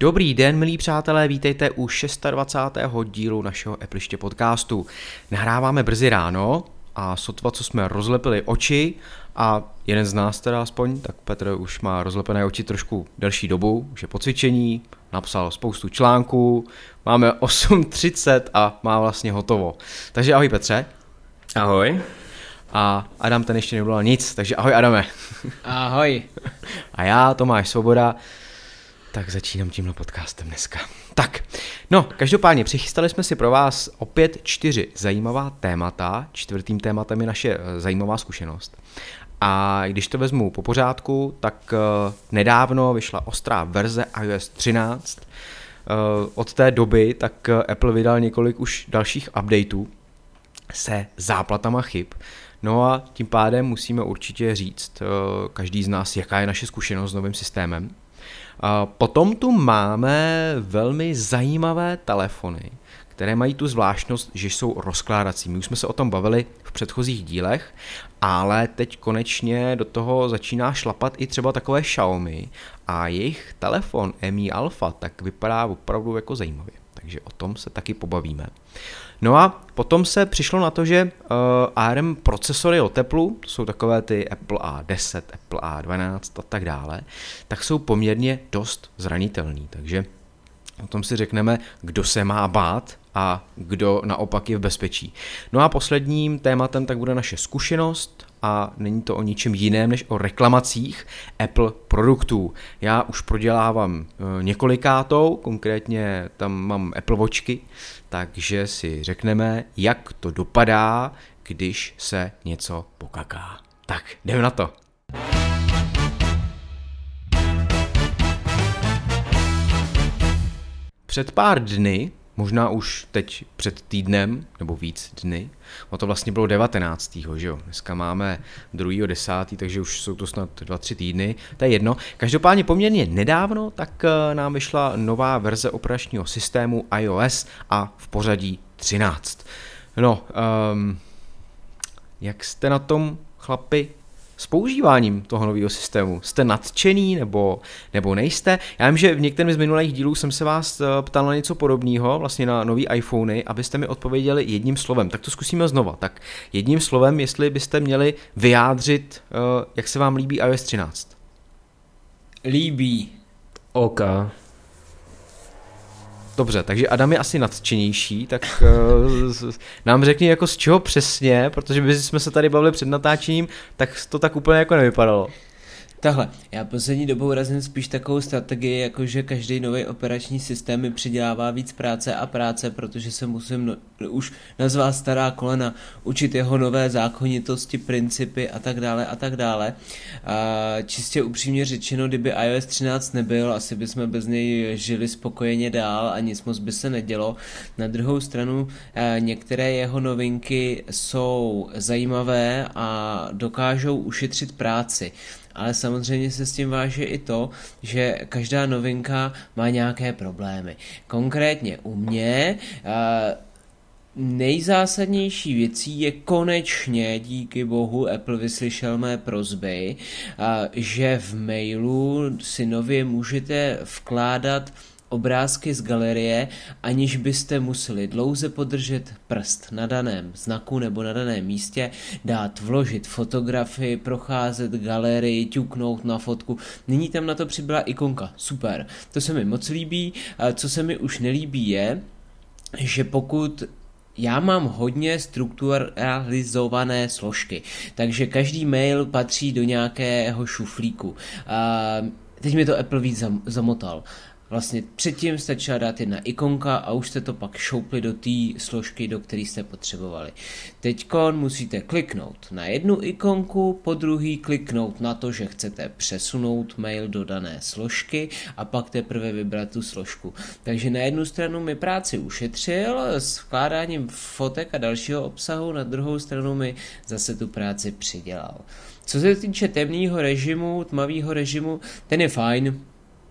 Dobrý den, milí přátelé, vítejte u 26. dílu našeho Epliště podcastu. Nahráváme brzy ráno a sotva, co jsme rozlepili oči a jeden z nás teda aspoň, tak Petr už má rozlepené oči trošku delší dobu, už je po cvičení, napsal spoustu článků, máme 8:30 a má vlastně hotovo. Takže ahoj Petře. Ahoj. A Adam ten ještě nebyl nic, takže ahoj Adame. Ahoj. A já, Tomáš Svoboda. Tak začínám tímhle podcastem dneska. Tak, no, každopádně přichystali jsme si pro vás opět 4 zajímavá témata. Čtvrtým tématem je naše zajímavá zkušenost. A když to vezmu po pořádku, tak nedávno vyšla ostrá verze iOS 13. Od té doby tak Apple vydal několik už dalších updateů se záplatama chyb. No a tím pádem musíme určitě říct každý z nás, jaká je naše zkušenost s novým systémem. Potom tu máme velmi zajímavé telefony, které mají tu zvláštnost, že jsou rozkládací. My už jsme se o tom bavili v předchozích dílech, ale teď konečně do toho začíná šlapat i třeba takové Xiaomi a jejich telefon Mi Alpha tak vypadá opravdu jako zajímavě. Takže o tom se taky pobavíme. No a potom se přišlo na to, že ARM procesory od Apple, to jsou takové ty Apple A10, Apple A12 a tak dále, tak jsou poměrně dost zranitelný. Takže o tom si řekneme, kdo se má bát a kdo naopak je v bezpečí. No a posledním tématem tak bude naše zkušenost a není to o ničem jiném než o reklamacích Apple produktů. Já už prodělávám několikátou, konkrétně tam mám Apple Watchky, takže si řekneme, jak to dopadá, když se něco pokaká. Tak, jdeme na to. Před pár dny, možná už teď před týdnem, nebo víc dny, no to vlastně bylo 19. že jo, dneska máme 2.10., takže už jsou to snad 2-3 týdny, to je jedno. Každopádně poměrně nedávno, tak nám vyšla nová verze operačního systému iOS a v pořadí 13. No, jak jste na tom, chlapi? S používáním toho nového systému. Jste nadšený nebo nejste? Já vím, že v některém z minulých dílů jsem se vás ptal na něco podobného, vlastně na nový iPhony, abyste mi odpověděli jedním slovem. Tak to zkusíme znova. Tak jedním slovem, jestli byste měli vyjádřit, jak se vám líbí iOS 13. Líbí. OK. Dobře, takže Adam je asi nadšenější, tak nám řekni jako z čeho přesně, protože my jsme se tady bavili před natáčením, tak to tak úplně jako nevypadalo. Takhle, já poslední dobou razím spíš takovou strategii, jako že každý nový operační systém mi přidělává víc práce, protože se musím už nazvat stará kolena, učit jeho nové zákonitosti, principy a tak dále. Čistě upřímně řečeno, kdyby iOS 13 nebyl, asi bychom bez něj žili spokojeně dál a nic moc by se nedělo. Na druhou stranu, některé jeho novinky jsou zajímavé a dokážou ušetřit práci. Ale samozřejmě se s tím váže i to, že každá novinka má nějaké problémy. Konkrétně u mě nejzásadnější věcí je konečně, díky bohu, Apple vyslyšel mé prosby, že v mailu si nově můžete vkládat obrázky z galerie, aniž byste museli dlouze podržet prst na daném znaku nebo na daném místě, dát vložit fotografii, procházet galerii, ťuknout na fotku. Nyní tam na to přibyla ikonka. Super. To se mi moc líbí. Co se mi už nelíbí je, že pokud já mám hodně strukturalizované složky, takže každý mail patří do nějakého šuflíku. Teď mi to Apple víc zamotal. Vlastně předtím stačila dát jedna ikonka a už jste to pak šoupli do té složky, do které jste potřebovali. Teďkon musíte kliknout na jednu ikonku, po druhý kliknout na to, že chcete přesunout mail do dané složky a pak teprve vybrat tu složku. Takže na jednu stranu mi práci ušetřil s vkládáním fotek a dalšího obsahu, na druhou stranu mi zase tu práci přidělal. Co se týče temného režimu, tmavého režimu, ten je fajn.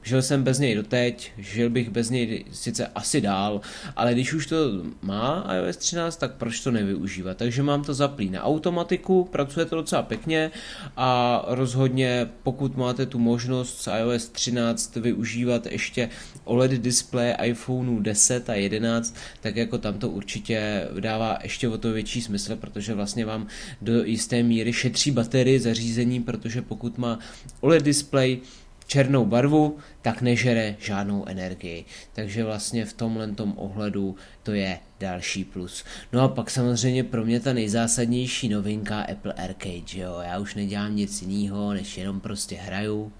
Žil jsem bez něj doteď, žil bych bez něj sice asi dál, ale když už to má iOS 13, tak proč to nevyužívat? Takže mám to zaplý na automatiku, pracuje to docela pěkně a rozhodně pokud máte tu možnost s iOS 13 využívat ještě OLED display iPhoneu 10 a 11, tak jako tam to určitě dává ještě o to větší smysl, protože vlastně vám do jisté míry šetří baterii zařízení, protože pokud má OLED display černou barvu, tak nežere žádnou energii. Takže vlastně v tomhletom ohledu to je další plus. No a pak samozřejmě pro mě ta nejzásadnější novinka Apple Arcade, že jo? Já už nedělám nic jiného, než jenom prostě hraju.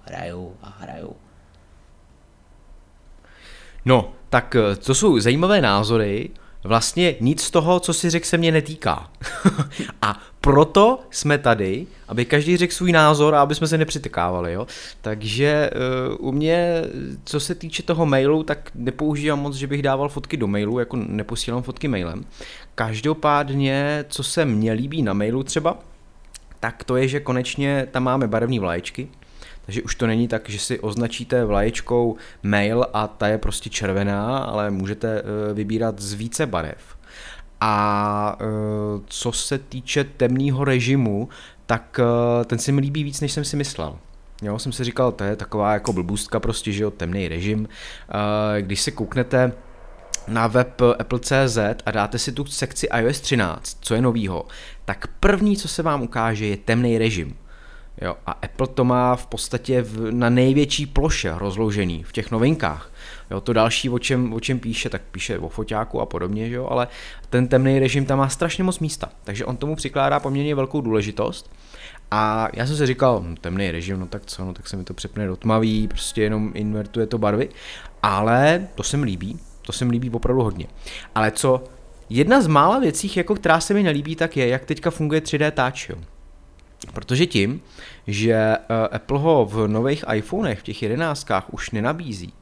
No, tak to jsou zajímavé názory. Vlastně nic z toho, co si řekl, se mě netýká. A proto jsme tady, aby každý řekl svůj názor a aby jsme se nepřitykávali, jo. Takže u mě, co se týče toho mailu, tak nepoužívám moc, že bych dával fotky do mailu, jako neposílám fotky mailem. Každopádně, co se mně líbí na mailu třeba, tak to je, že konečně tam máme barevné vlaječky. Takže už to není tak, že si označíte vlaječkou mail a ta je prostě červená, ale můžete vybírat z více barev. A co se týče temného režimu, tak ten se mi líbí víc, než jsem si myslel. Já jsem si říkal, to je taková jako blbůstka prostě, že jo, temný režim. Když se kouknete na web Apple.cz a dáte si tu sekci iOS 13, co je novýho, tak první, co se vám ukáže, je temný režim. Jo, a Apple to má v podstatě na největší ploše rozložený v těch novinkách. Jo, to další, o čem píše, tak píše o foťáku a podobně, že jo, ale ten temný režim tam má strašně moc místa, takže on tomu přikládá poměrně velkou důležitost. A já jsem si říkal, temný režim, no tak co, no tak se mi to přepne do tmavý, prostě jenom invertuje to barvy, ale to se mi líbí opravdu hodně. Ale co, jedna z mála věcí, jako která se mi nelíbí, tak je, jak teďka funguje 3D touch, jo. Protože tím, že Apple ho v nových iPhonech, v těch 11kách už nenabízí,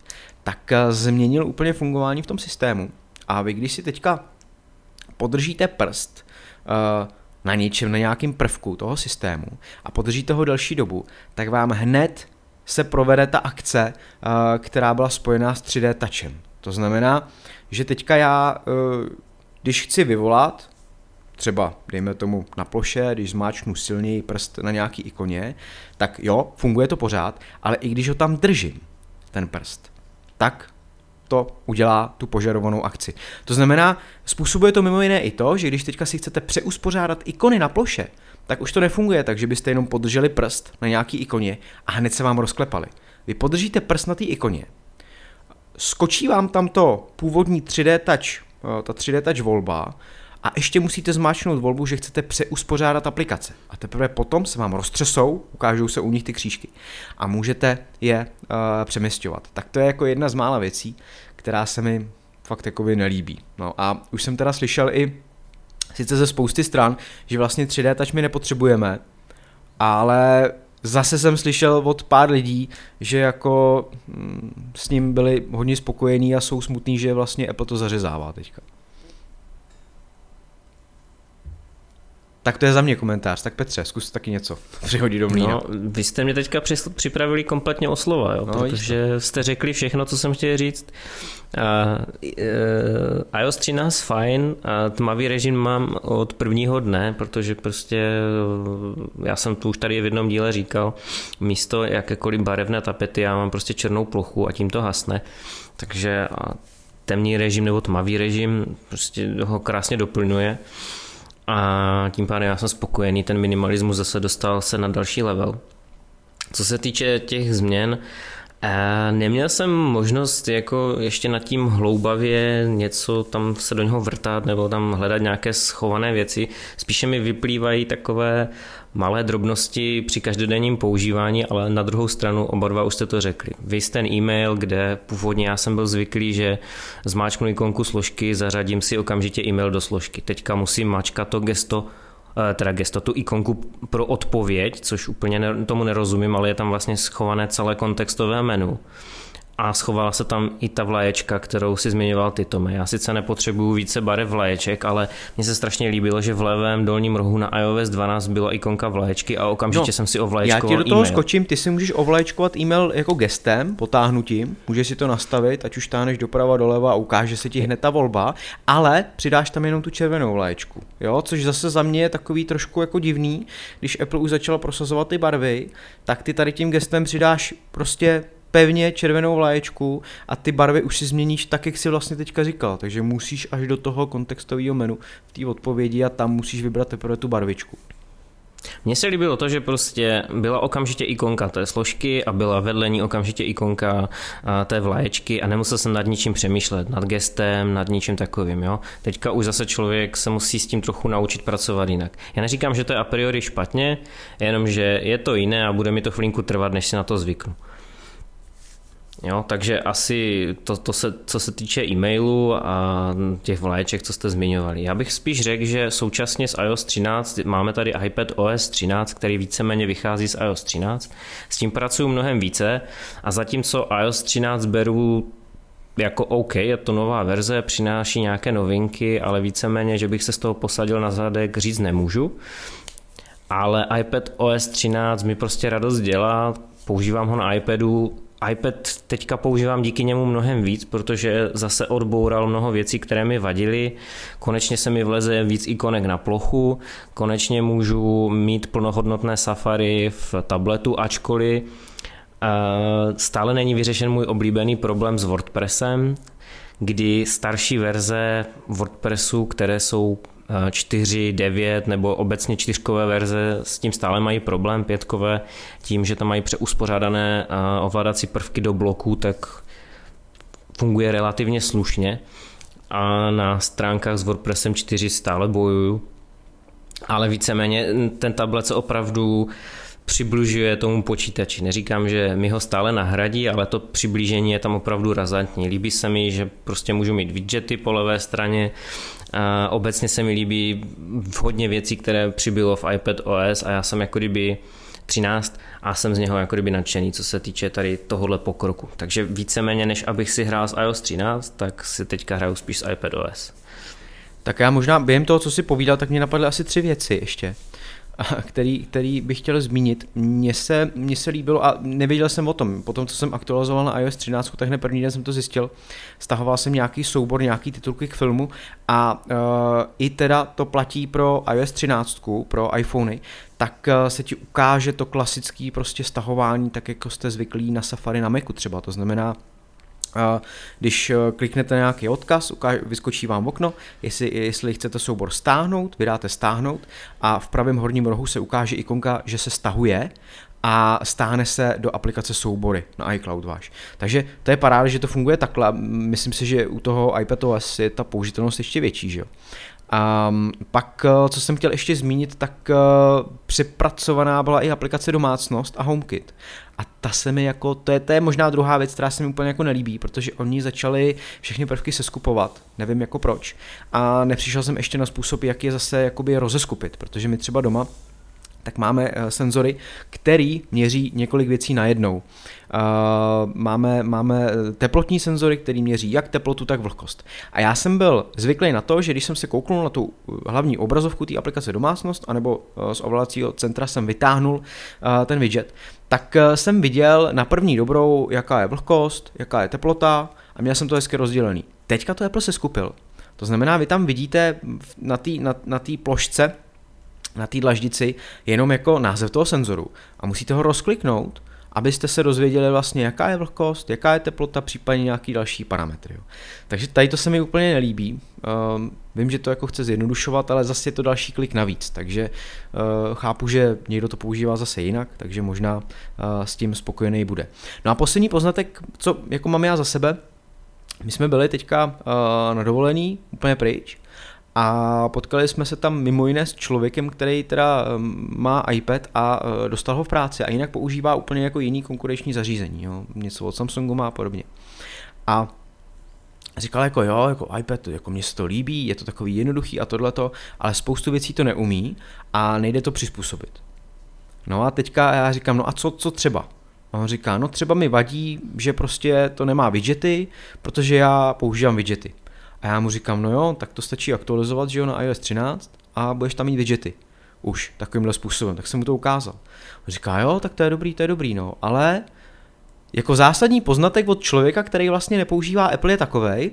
tak změnil úplně fungování v tom systému. A vy, když si teďka podržíte prst na něčem, na nějakým prvku toho systému a podržíte ho delší dobu, tak vám hned se provede ta akce, která byla spojená s 3D touchem. To znamená, že teďka já, když chci vyvolat, třeba, dejme tomu na ploše, když zmáčknu silněji prst na nějaký ikoně, tak jo, funguje to pořád, ale i když ho tam držím, ten prst, tak to udělá tu požadovanou akci. To znamená, způsobuje to mimo jiné i to, že když teďka si chcete přeuspořádat ikony na ploše, tak už to nefunguje, takže byste jenom podrželi prst na nějaký ikoně a hned se vám rozklepali. Vy podržíte prst na té ikoně, skočí vám tam to původní 3D touch, ta 3D touch volba, a ještě musíte zmáčknout volbu, že chcete přeuspořádat aplikace. A teprve potom se vám roztřesou, ukážou se u nich ty křížky a můžete je přeměstňovat. Tak to je jako jedna z mála věcí, která se mi fakt jakoby nelíbí. No a už jsem teda slyšel i sice ze spousty stran, že vlastně 3D touch my nepotřebujeme, ale zase jsem slyšel od pár lidí, že jako s ním byli hodně spokojení a jsou smutní, že vlastně Apple to zařezává teďka. Tak to je za mě komentář. Tak Petře, zkus taky něco přihodit do mlýna. No, vy jste mě teďka připravili kompletně o slova, jo? No, protože jste řekli všechno, co jsem chtěl říct. iOS 13 fajn, tmavý režim mám od prvního dne, protože prostě já jsem to už tady v jednom díle říkal, místo jakékoliv barevné tapety já mám prostě černou plochu a tím to hasne. Takže temný režim nebo tmavý režim prostě ho krásně doplňuje. A tím pádem já jsem spokojený, ten minimalismus zase dostal se na další level. Co se týče těch změn, neměl jsem možnost jako ještě nad tím hloubavě něco tam se do něho vrtat nebo tam hledat nějaké schované věci. Spíše mi vyplývají takové malé drobnosti při každodenním používání, ale na druhou stranu oba dva už jste to řekli. Vy jste ten e-mail, kde původně já jsem byl zvyklý, že zmáčknu ikonku složky, zařadím si okamžitě e-mail do složky. Teďka musím mačkat to gesto, tu ikonku pro odpověď, což úplně tomu nerozumím, ale je tam vlastně schované celé kontextové menu. a schovala se tam i ta vlaječka, kterou si zmiňoval ty, Tome. Já sice nepotřebuju více barev vlaječek, ale mně se strašně líbilo, že v levém dolním rohu na iOS 12 byla ikonka vlaječky a okamžitě jsem si ovlaječkoval e-mail. Já ti do toho skočím, ty si můžeš ovlaječkovat e-mail jako gestem, potáhnutím, můžeš si to nastavit, ať už táhneš doprava doleva a ukáže se ti hned ta volba, ale přidáš tam jenom tu červenou vlaječku, jo? Což zase za mě je takový trošku jako divný, když Apple už začala prosazovat ty barvy, tak ty tady tím gestem přidáš prostě pevně červenou vlaječku a ty barvy už si změníš tak, jak jsi vlastně teďka říkal, takže musíš až do toho kontextového menu v té odpovědi a tam musíš vybrat teprve tu barvičku. Mně se líbilo to, že prostě byla okamžitě ikonka té složky a byla vedle ní okamžitě ikonka té vlaječky a nemusel jsem nad ničím přemýšlet, nad gestem, nad ničím takovým. Jo? Teďka už zase člověk se musí s tím trochu naučit pracovat jinak. Já neříkám, že to je a priori špatně, jenomže je to jiné a bude mi to chvilinku trvat, než si na to zvyknu. Jo, takže asi co se týče e-mailu a těch vlaječek, co jste zmiňovali. Já bych spíš řekl, že současně s iOS 13 máme tady iPad OS 13, který víceméně vychází z iOS 13. S tím pracuju mnohem více a zatímco iOS 13 beru jako OK, je to nová verze, přináší nějaké novinky, ale víceméně, že bych se z toho posadil na zadek, říct nemůžu. Ale iPad OS 13 mi prostě radost dělá, používám ho na iPadu, iPad teďka používám díky němu mnohem víc, protože zase odboural mnoho věcí, které mi vadily. Konečně se mi vleze víc ikonek na plochu, konečně můžu mít plnohodnotné Safari v tabletu, ačkoliv stále není vyřešen můj oblíbený problém s WordPressem, kdy starší verze WordPressu, které jsou 4, 9 nebo obecně 4kové verze s tím stále mají problém, 5kové tím, že tam mají přeuspořádané ovládací prvky do bloků, tak funguje relativně slušně a na stránkách s WordPressem 4 stále bojuju, ale víceméně ten tablet se opravdu přibližuje tomu počítači. Neříkám, že mi ho stále nahradí, ale to přiblížení je tam opravdu razantní. Líbí se mi, že prostě můžu mít widgety po levé straně. A obecně se mi líbí hodně věcí, které přibylo v iPad OS a já jsem jako kdyby 13 a jsem z něho jako kdyby nadšený, co se týče tady tohohle pokroku. Takže víceméně, než abych si hrál s iOS 13, tak si teďka hraju spíš s iPad OS. Tak já možná během toho, co si povídal, tak mě napadly asi 3 věci ještě, který bych chtěl zmínit. Mně se líbilo a nevěděl jsem o tom. Potom, co jsem aktualizoval na iOS 13, tak hned první den jsem to zjistil. Stahoval jsem nějaký soubor, nějaký titulky k filmu a i teda to platí pro iOS 13, pro iPhony, tak se ti ukáže to klasické prostě stahování, tak jako jste zvyklí na Safari na Macu třeba. To znamená, když kliknete na nějaký odkaz, vyskočí vám okno, jestli chcete soubor stáhnout, vydáte stáhnout a v pravém horním rohu se ukáže ikonka, že se stahuje a stáhne se do aplikace soubory na iCloud váš. Takže to je paráda, že to funguje takhle. Myslím si, že u toho iPadOS je ta použitelnost ještě větší, že jo. A pak, co jsem chtěl ještě zmínit, tak přepracovaná byla i aplikace Domácnost a HomeKit. A ta se mi jako, to je možná druhá věc, která se mi úplně jako nelíbí, protože oni začali všechny prvky seskupovat, nevím jako proč. A nepřišel jsem ještě na způsob, jak je zase jakoby rozeskupit, protože my třeba doma tak máme senzory, který měří několik věcí najednou. Máme teplotní senzory, který měří jak teplotu, tak vlhkost. A já jsem byl zvyklý na to, že když jsem se kouknul na tu hlavní obrazovku té aplikace Domácnost, anebo z ovládacího centra jsem vytáhnul ten widget, tak jsem viděl na první dobrou, jaká je vlhkost, jaká je teplota a měl jsem to hezky rozdělený. Teďka to Apple seskupil. To znamená, vy tam vidíte na té plošce, na té dlaždici jenom jako název toho senzoru a musíte ho rozkliknout, abyste se dozvěděli vlastně, jaká je vlhkost, jaká je teplota, případně nějaký další parametry. Jo. Takže tady to se mi úplně nelíbí. Vím, že to jako chce zjednodušovat, ale zase je to další klik navíc, takže chápu, že někdo to používá zase jinak, takže možná s tím spokojený bude. No a poslední poznatek, co jako mám já za sebe, my jsme byli teďka na dovolený, úplně pryč, a potkali jsme se tam mimo jiné s člověkem, který teda má iPad a dostal ho v práci a jinak používá úplně jako jiný konkurenční zařízení, jo? Něco od Samsungu má a podobně. A říkal jako jo, jako iPad, jako mně se to líbí, je to takový jednoduchý a tohleto, ale spoustu věcí to neumí a nejde to přizpůsobit. No a teďka já říkám, no a co třeba? A on říká, no třeba mi vadí, že prostě to nemá widgety, protože já používám widgety. A já mu říkám, no jo, tak to stačí aktualizovat, že jo, na iOS 13 a budeš tam mít widgety. Už takovýmhle způsobem, tak jsem mu to ukázal. On říká, jo, tak to je dobrý, no, ale jako zásadní poznatek od člověka, který vlastně nepoužívá Apple, je takovej,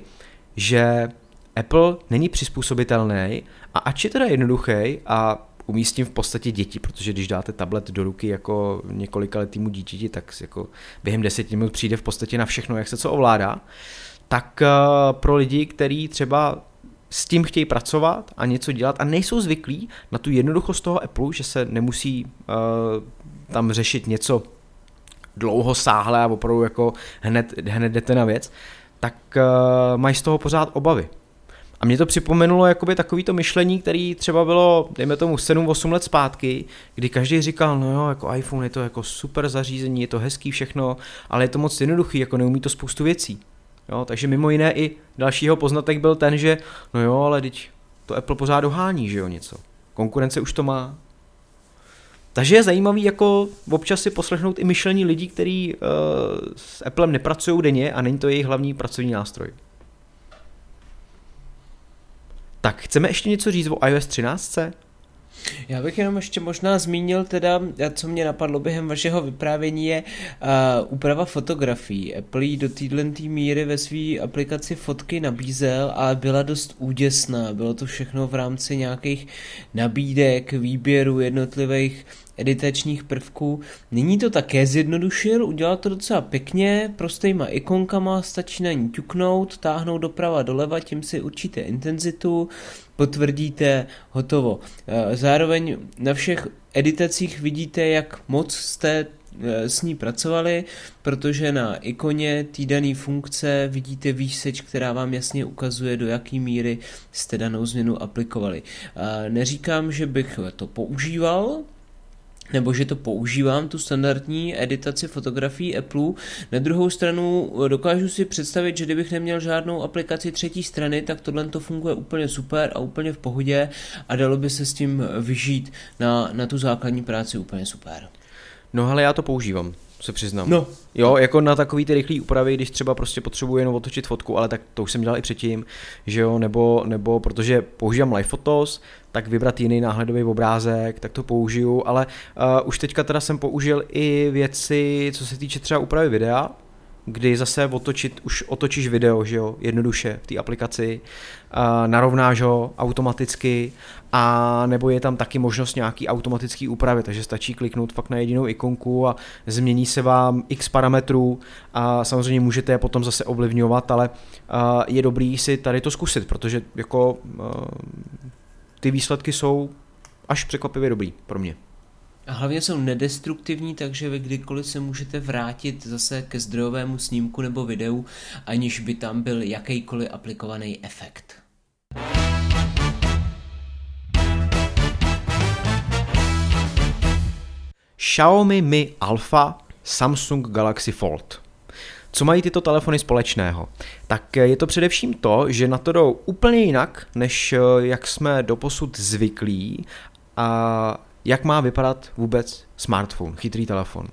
že Apple není přizpůsobitelný a ač je teda jednoduchý a umí s tím v podstatě děti, protože když dáte tablet do ruky jako několikaletýmu dítěti, tak jako během 10 minut přijde v podstatě na všechno, jak se co ovládá, tak pro lidi, kteří třeba s tím chtějí pracovat a něco dělat a nejsou zvyklí na tu jednoduchost toho Apple, že se nemusí tam řešit něco dlouho sáhlé a opravdu jako hned jdete na věc, tak mají z toho pořád obavy. A mě to připomenulo jakoby takovýto myšlení, který třeba bylo, dejme tomu, 7-8 let zpátky, kdy každý říkal, no jo, jako iPhone je to jako super zařízení, je to hezký všechno, ale je to moc jednoduchý, jako neumí to spoustu věcí. Jo, takže mimo jiné i dalšího poznatek byl ten, že no jo, ale teď to Apple pořád dohání, že jo, něco. Konkurence už to má. Takže je zajímavý jako občas si poslechnout i myšlení lidí, kteří s Applem nepracují denně a není to jejich hlavní pracovní nástroj. Tak, chceme ještě něco říct o iOS 13? Já bych jenom ještě možná zmínil teda, co mě napadlo během vašeho vyprávění, je úprava fotografií. Apple do této míry ve své aplikaci fotky nabízel a byla dost úděsná. Bylo to všechno v rámci nějakých nabídek, výběru jednotlivých editačních prvků. Nyní to také zjednodušil, udělal to docela pěkně, prostýma ikonkama, stačí na ní ťuknout, táhnout doprava doleva, tím si určíte intenzitu, potvrdíte, hotovo. Zároveň na všech editacích vidíte, jak moc jste s ní pracovali, protože na ikoně té dané funkce vidíte výseč, která vám jasně ukazuje, do jaké míry jste danou změnu aplikovali. Neříkám, že bych to používal, nebo že to používám, tu standardní editaci fotografií Apple. Na druhou stranu dokážu si představit, že kdybych neměl žádnou aplikaci třetí strany, tak tohle to funguje úplně super a úplně v pohodě a dalo by se s tím vyžít na tu základní práci úplně super. No ale já to používám, se přiznám. No. Jo, jako na takový ty rychlý úpravy, když třeba prostě potřebuji jenom otočit fotku, ale tak to už jsem dělal i předtím, že jo, nebo protože používám Live Photos, tak vybrat jiný náhledový obrázek, tak to použiju, ale už teďka teda jsem použil i věci, co se týče třeba úpravy videa, kdy zase otočíš video, že jo, jednoduše v té aplikaci, narovnáš ho automaticky a nebo je tam taky možnost nějaký automatický úpravy, takže stačí kliknout fakt na jedinou ikonku a změní se vám x parametrů a samozřejmě můžete je potom zase ovlivňovat, ale je dobrý si tady to zkusit, protože jako ty výsledky jsou až překvapivě dobrý pro mě. A hlavně jsou nedestruktivní, takže vy kdykoliv se můžete vrátit zase ke zdrojovému snímku nebo videu, aniž by tam byl jakýkoliv aplikovaný efekt. Xiaomi Mi Alpha, Samsung Galaxy Fold. Co mají tyto telefony společného? Tak je to především to, že na to jdou úplně jinak, než jak jsme doposud zvyklí a jak má vypadat vůbec smartphone, chytrý telefon.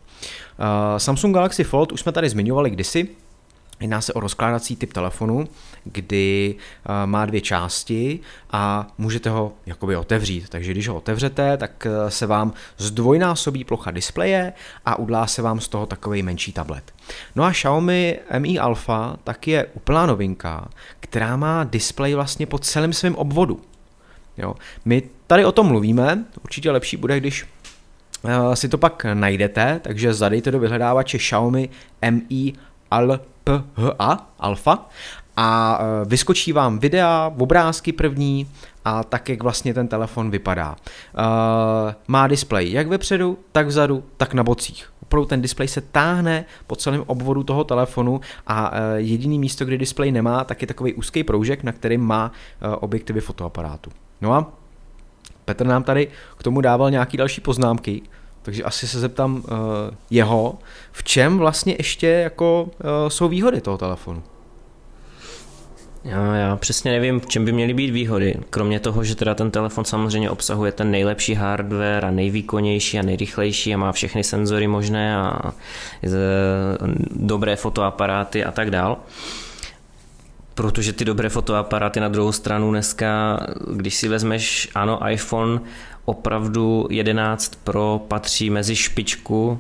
Samsung Galaxy Fold už jsme tady zmiňovali kdysi. Jedná se o rozkládací typ telefonu, kdy má dvě části a můžete ho jakoby otevřít. Takže když ho otevřete, tak se vám zdvojnásobí plocha displeje a udlá se vám z toho takovej menší tablet. No a Xiaomi Mi Alpha tak je úplná novinka, která má displej vlastně po celém svém obvodu. Jo. My tady o tom mluvíme, určitě lepší bude, když si to pak najdete, takže zadejte do vyhledávače Xiaomi Mi Alpha a vyskočí vám videa, obrázky první a tak, jak vlastně ten telefon vypadá. Má displej jak vepředu, tak vzadu, tak na bocích. Opravdu ten displej se táhne po celém obvodu toho telefonu a jediný místo, kde displej nemá, tak je takový úzký proužek, na kterém má objektivy fotoaparátu. No a Petr nám tady k tomu dával nějaký další poznámky, takže asi se zeptám jeho, v čem vlastně ještě jako jsou výhody toho telefonu. Já přesně nevím, v čem by měly být výhody. Kromě toho, že teda ten telefon samozřejmě obsahuje ten nejlepší hardware a nejvýkonnější a nejrychlejší a má všechny senzory možné a dobré fotoaparáty a tak dál. Protože ty dobré fotoaparáty na druhou stranu dneska, když si vezmeš, ano, iPhone opravdu 11 Pro patří mezi špičku,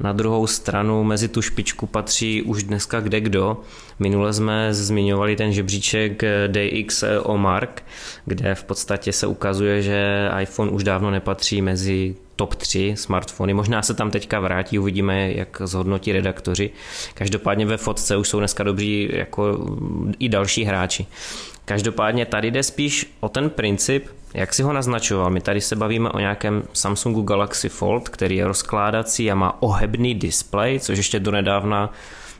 na druhou stranu mezi tu špičku patří už dneska kdekdo. Minule jsme zmiňovali ten žebříček DXO Mark, kde v podstatě se ukazuje, že iPhone už dávno nepatří mezi top 3 smartfony. Možná se tam teďka vrátí, uvidíme, jak zhodnotí redaktoři. Každopádně ve fotce už jsou dneska dobří jako i další hráči. Každopádně tady jde spíš o ten princip, jak si ho naznačoval. My tady se bavíme o nějakém Samsungu Galaxy Fold, který je rozkládací a má ohebný displej, což ještě donedávna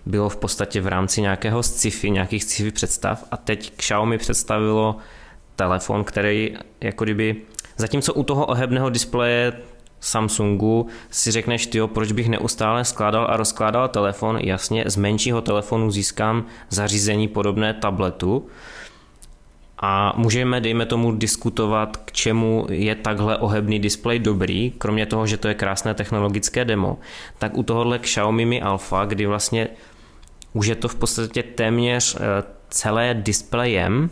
bylo v podstatě v rámci nějakého sci-fi, nějakých sci-fi představ. A teď Xiaomi představilo telefon, který jako kdyby, zatímco u toho ohebného displeje Samsungu si řekneš, tyjo, proč bych neustále skládal a rozkládal telefon, jasně, z menšího telefonu získám zařízení podobné tabletu. A můžeme, dejme tomu, diskutovat, k čemu je takhle ohebný displej dobrý, kromě toho, že to je krásné technologické demo, tak u tohohle Xiaomi Mi Alpha, kdy vlastně už je to v podstatě téměř celé displejem,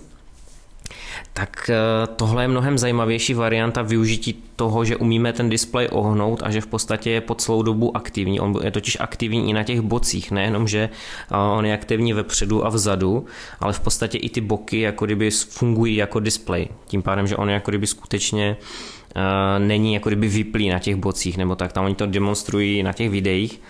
tak tohle je mnohem zajímavější varianta využití toho, že umíme ten displej ohnout a že v podstatě je po celou dobu aktivní. On je totiž aktivní i na těch bocích, nejenom, že on je aktivní vepředu a vzadu, ale v podstatě i ty boky jako kdyby fungují jako displej. Tím pádem, že on jako kdyby skutečně není jako kdyby vyplý na těch bocích, nebo tak tam oni to demonstrují na těch videích.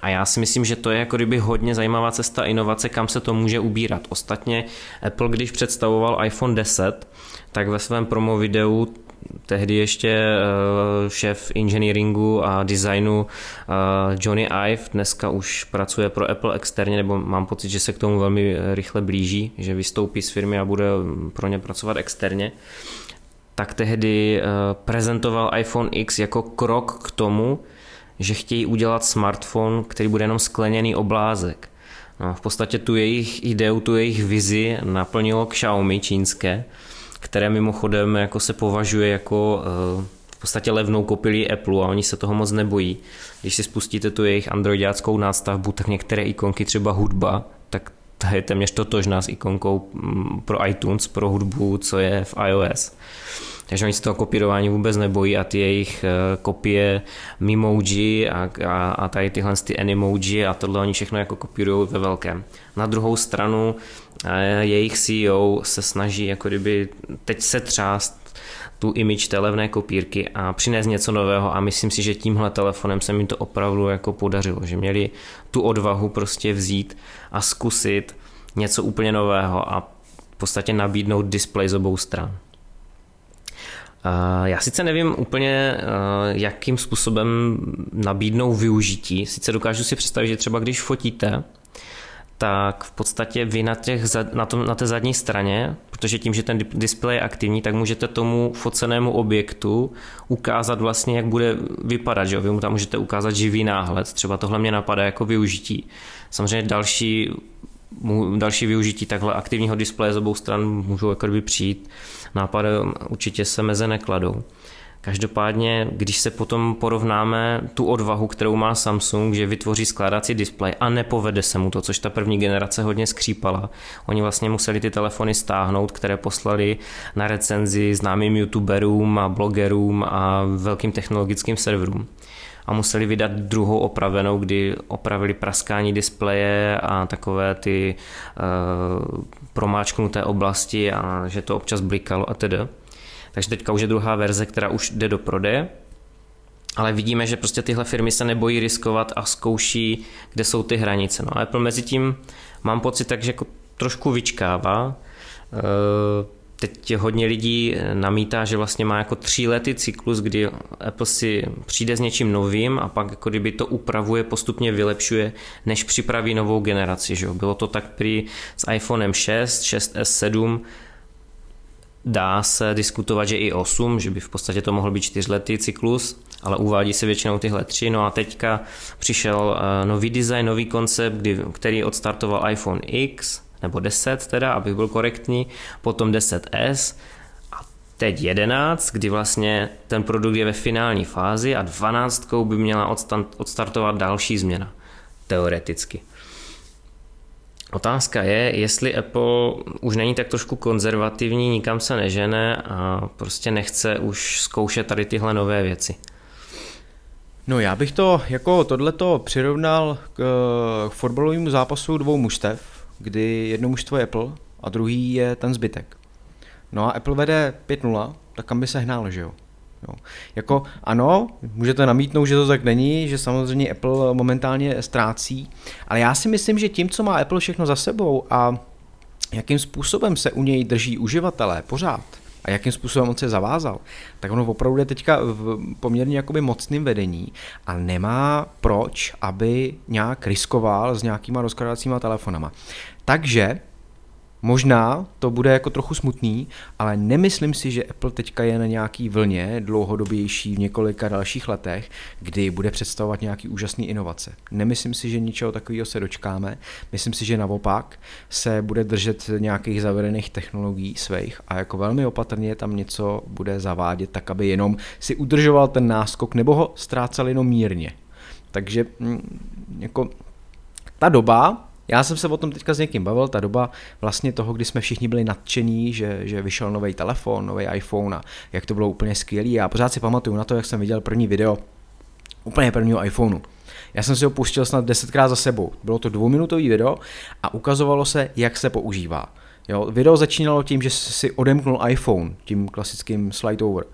A já si myslím, že to je jako kdyby hodně zajímavá cesta inovace, kam se to může ubírat. Ostatně Apple, když představoval iPhone 10, tak ve svém promo videu tehdy ještě šéf engineeringu a designu Johnny Ive, dneska už pracuje pro Apple externě, nebo mám pocit, že se k tomu velmi rychle blíží, že vystoupí z firmy a bude pro ně pracovat externě, tak tehdy prezentoval iPhone X jako krok k tomu, že chtějí udělat smartphone, který bude jenom skleněný oblázek. No, v podstatě tu jejich ideu, tu jejich vizi naplnilo Xiaomi čínské, které mimochodem jako se považuje jako v podstatě levnou kopilí Apple a oni se toho moc nebojí. Když si spustíte tu jejich androidáckou nástavbu, tak některé ikonky, třeba hudba, tak ta je téměř totožná s ikonkou pro iTunes, pro hudbu, co je v iOS. Takže oni se toho kopírování vůbec nebojí a ty jejich kopie Memoji a tady tyhle ty Animoji a tohle oni všechno jako kopírujou ve velkém. Na druhou stranu jejich CEO se snaží jako kdyby teď se třást tu image té levné kopírky a přinést něco nového a myslím si, že tímhle telefonem se mi to opravdu jako podařilo, že měli tu odvahu prostě vzít a zkusit něco úplně nového a v podstatě nabídnout displej z obou stran. Já sice nevím úplně, jakým způsobem nabídnou využití. Sice dokážu si představit, že třeba když fotíte, tak v podstatě vy na té zadní straně, protože tím, že ten displej je aktivní, tak můžete tomu focenému objektu ukázat vlastně, jak bude vypadat. Že? Vy mu tam můžete ukázat živý náhled. Třeba tohle mě napadá jako využití. Samozřejmě další využití takhle aktivního displeje z obou stran můžou jako kdyby přijít. Nápady určitě se meze nekladou. Každopádně, když se potom porovnáme tu odvahu, kterou má Samsung, že vytvoří skládací displej a nepovede se mu to, což ta první generace hodně skřípala. Oni vlastně museli ty telefony stáhnout, které poslali na recenzi známým youtuberům a blogerům a velkým technologickým serverům. A museli vydat druhou opravenou, kdy opravili praskání displeje a takové ty promáčknuté oblasti a že to občas blikalo a tedy. Takže teďka už je druhá verze, která už jde do prodeje. Ale vidíme, že prostě tyhle firmy se nebojí riskovat a zkouší, kde jsou ty hranice. No a Apple mezi tím mám pocit, takže jako trošku vyčkává. Teď hodně lidí namítá, že vlastně má jako 3letý cyklus, kdy Apple si přijde s něčím novým a pak jako kdyby to upravuje, postupně vylepšuje, než připraví novou generaci. Že? Bylo to tak prý s iPhonem 6, 6S, 7, dá se diskutovat, že i 8, že by v podstatě to mohl být 4letý cyklus, ale uvádí se většinou tyhle 3. No a teďka přišel nový design, nový koncept, který odstartoval iPhone X, nebo 10 teda, abych byl korektní, potom 10S a teď 11, kdy vlastně ten produkt je ve finální fázi a 12 by měla odstartovat další změna, teoreticky. Otázka je, jestli Apple už není tak trošku konzervativní, nikam se nežene a prostě nechce už zkoušet tady tyhle nové věci. No já bych to jako tohleto přirovnal k fotbalovému zápasu dvou mužstev, kdy jedno mužstvo je Apple a druhý je ten zbytek. No a Apple vede 5-0, tak kam by se hnál, že jo? No. Jako ano, můžete namítnout, že to tak není, že samozřejmě Apple momentálně ztrácí, ale já si myslím, že tím, co má Apple všechno za sebou a jakým způsobem se u něj drží uživatelé pořád a jakým způsobem on se zavázal, tak ono opravdu je teďka v poměrně jakoby mocným vedení a nemá proč, aby nějak riskoval s nějakýma rozkladacíma telefonama. Takže možná to bude jako trochu smutný, ale nemyslím si, že Apple teďka je na nějaký vlně dlouhodobější v několika dalších letech, kdy bude představovat nějaký úžasný inovace. Nemyslím si, že ničeho takového se dočkáme. Myslím si, že naopak se bude držet nějakých zavedených technologií svých a jako velmi opatrně tam něco bude zavádět tak, aby jenom si udržoval ten náskok nebo ho ztrácel jenom mírně. Takže jako ta doba, já jsem se o tom teďka s někým bavil, ta doba vlastně toho, kdy jsme všichni byli nadšení, že vyšel nový telefon, nový iPhone a jak to bylo úplně skvělý. Já pořád si pamatuju na to, jak jsem viděl první video úplně prvního iPhoneu. Já jsem si ho pustil snad 10krát za sebou. Bylo to 2minutový video a ukazovalo se, jak se používá. Jo, video začínalo tím, že si odemknul iPhone, tím klasickým slide over.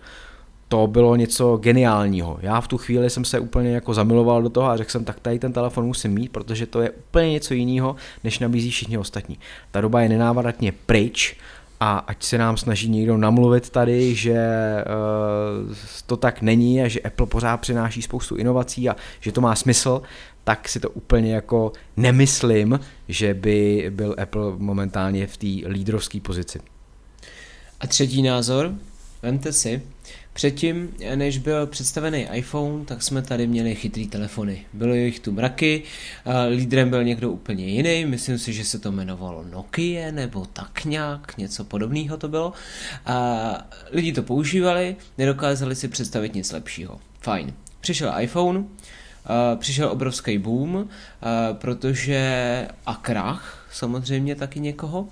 To bylo něco geniálního. Já v tu chvíli jsem se úplně jako zamiloval do toho a řekl jsem, tak tady ten telefon musím mít, protože to je úplně něco jiného, než nabízí všichni ostatní. Ta doba je nenávratně pryč a ať se nám snaží někdo namluvit tady, že to tak není a že Apple pořád přináší spoustu inovací a že to má smysl, tak si to úplně jako nemyslím, že by byl Apple momentálně v té lídrovské pozici. A třetí názor, vemte si. Předtím, než byl představený iPhone, tak jsme tady měli chytrý telefony. Bylo jich tu mraky, lídrem byl někdo úplně jiný, myslím si, že se to jmenovalo Nokia nebo tak nějak, něco podobného to bylo. A lidi to používali, nedokázali si představit nic lepšího. Fajn. Přišel iPhone, přišel obrovský boom, protože a krach, samozřejmě taky někoho,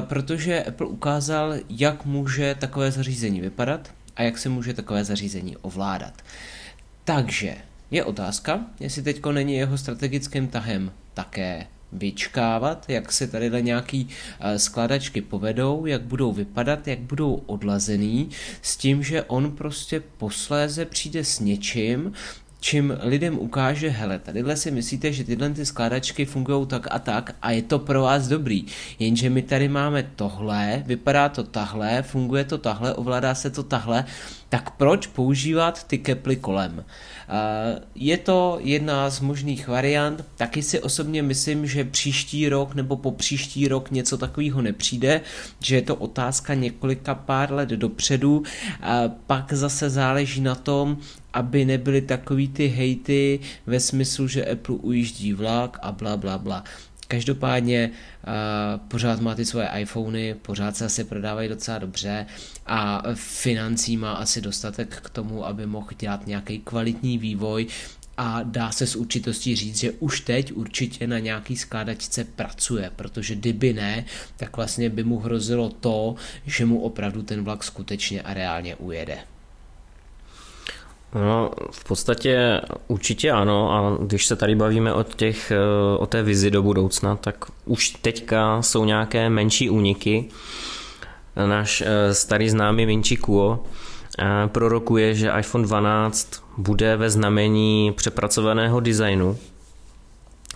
protože Apple ukázal, jak může takové zařízení vypadat a jak se může takové zařízení ovládat. Takže je otázka, jestli teďko není jeho strategickým tahem také vyčkávat, jak se tady nějaký skladačky povedou, jak budou vypadat, jak budou odlazený, s tím, že on prostě posléze přijde s něčím, čím lidem ukáže, hele, tadyhle si myslíte, že tyhle ty skládačky fungují tak a je to pro vás dobrý. Jenže my tady máme tohle, vypadá to tahle, funguje to tahle, ovládá se to tahle, tak proč používat ty keply kolem? Je to jedna z možných variant, taky si osobně myslím, že příští rok nebo po příští rok něco takového nepřijde, že je to otázka několika pár let dopředu, pak zase záleží na tom, aby nebyly takový ty hejty ve smyslu, že Apple ujíždí vlak a bla bla bla. Každopádně pořád má ty svoje iPhony, pořád se asi prodávají docela dobře a financí má asi dostatek k tomu, aby mohl dělat nějaký kvalitní vývoj a dá se s určitostí říct, že už teď určitě na nějaký skládačce pracuje, protože kdyby ne, tak vlastně by mu hrozilo to, že mu opravdu ten vlak skutečně a reálně ujede. No, v podstatě určitě ano, a když se tady bavíme o té vizi do budoucna, tak už teďka jsou nějaké menší úniky. Náš starý známý Ming-Chi Kuo prorokuje, že iPhone 12 bude ve znamení přepracovaného designu,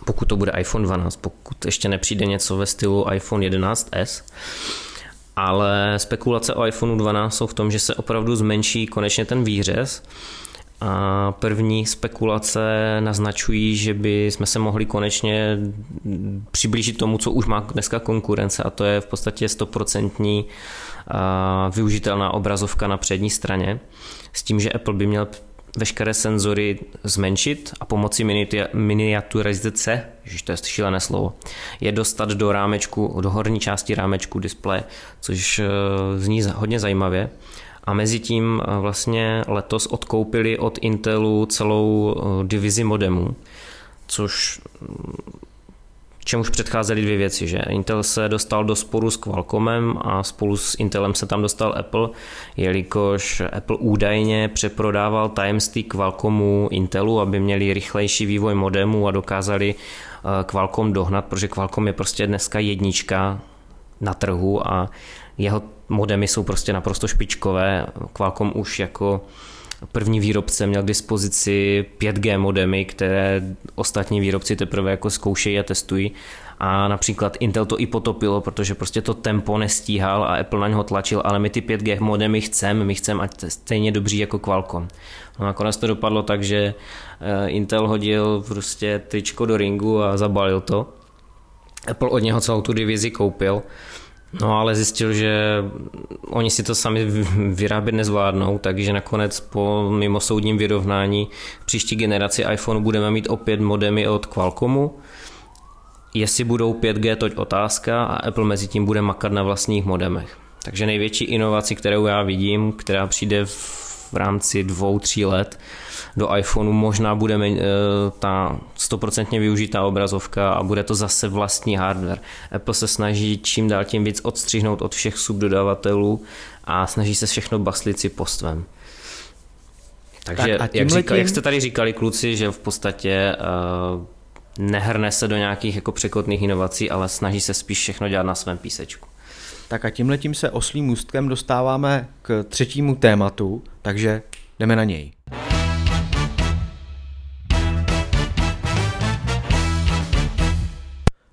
pokud to bude iPhone 12, pokud ještě nepřijde něco ve stylu iPhone 11s. Ale spekulace o iPhoneu 12 jsou v tom, že se opravdu zmenší konečně ten výřez. A první spekulace naznačují, že by jsme se mohli konečně přiblížit tomu, co už má dneska konkurence, a to je v podstatě 100% využitelná obrazovka na přední straně. S tím, že Apple by měl veškeré senzory zmenšit a pomocí miniaturizace, ježiš, to je šílené slovo, je dostat do rámečku, do horní části rámečku displeje, což zní hodně zajímavě. A mezi tím vlastně letos odkoupili od Intelu celou divizi modemů, což čemuž předcházely dvě věci, že Intel se dostal do sporu s Qualcommem a spolu s Intelem se tam dostal Apple, jelikož Apple údajně přeprodával tajemství Qualcommu Intelu, aby měli rychlejší vývoj modemů a dokázali Qualcomm dohnat, protože Qualcomm je prostě dneska jednička na trhu a jeho modemy jsou prostě naprosto špičkové. Qualcomm už jako první výrobce měl k dispozici 5G modemy, které ostatní výrobci teprve jako zkoušejí a testují. A například Intel to i potopilo, protože prostě to tempo nestíhal a Apple na něho tlačil, ale my ty 5G modemy chceme, ať stejně dobří jako Qualcomm. No nakonec to dopadlo tak, že Intel hodil prostě tričko do ringu a zabalil to. Apple od něho celou tu divizi koupil. No ale zjistil, že oni si to sami vyrábět nezvládnou, takže nakonec po mimosoudním vyrovnání příští generaci iPhoneu budeme mít opět modemy od Qualcommu. Jestli budou 5G, toť otázka, a Apple mezi tím bude makat na vlastních modemech. Takže největší inovaci, kterou já vidím, která přijde v rámci 2-3 let do iPhoneu, možná bude ta 100% využitá obrazovka a bude to zase vlastní hardware. Apple se snaží čím dál tím víc odstřihnout od všech subdodavatelů a snaží se všechno baslit si po svém. Takže tak jak jste tady říkali, kluci, že v podstatě nehrne se do nějakých jako překotných inovací, ale snaží se spíš všechno dělat na svém písečku. Tak a tímhletím se oslím můstkem dostáváme k třetímu tématu, takže jdeme na něj.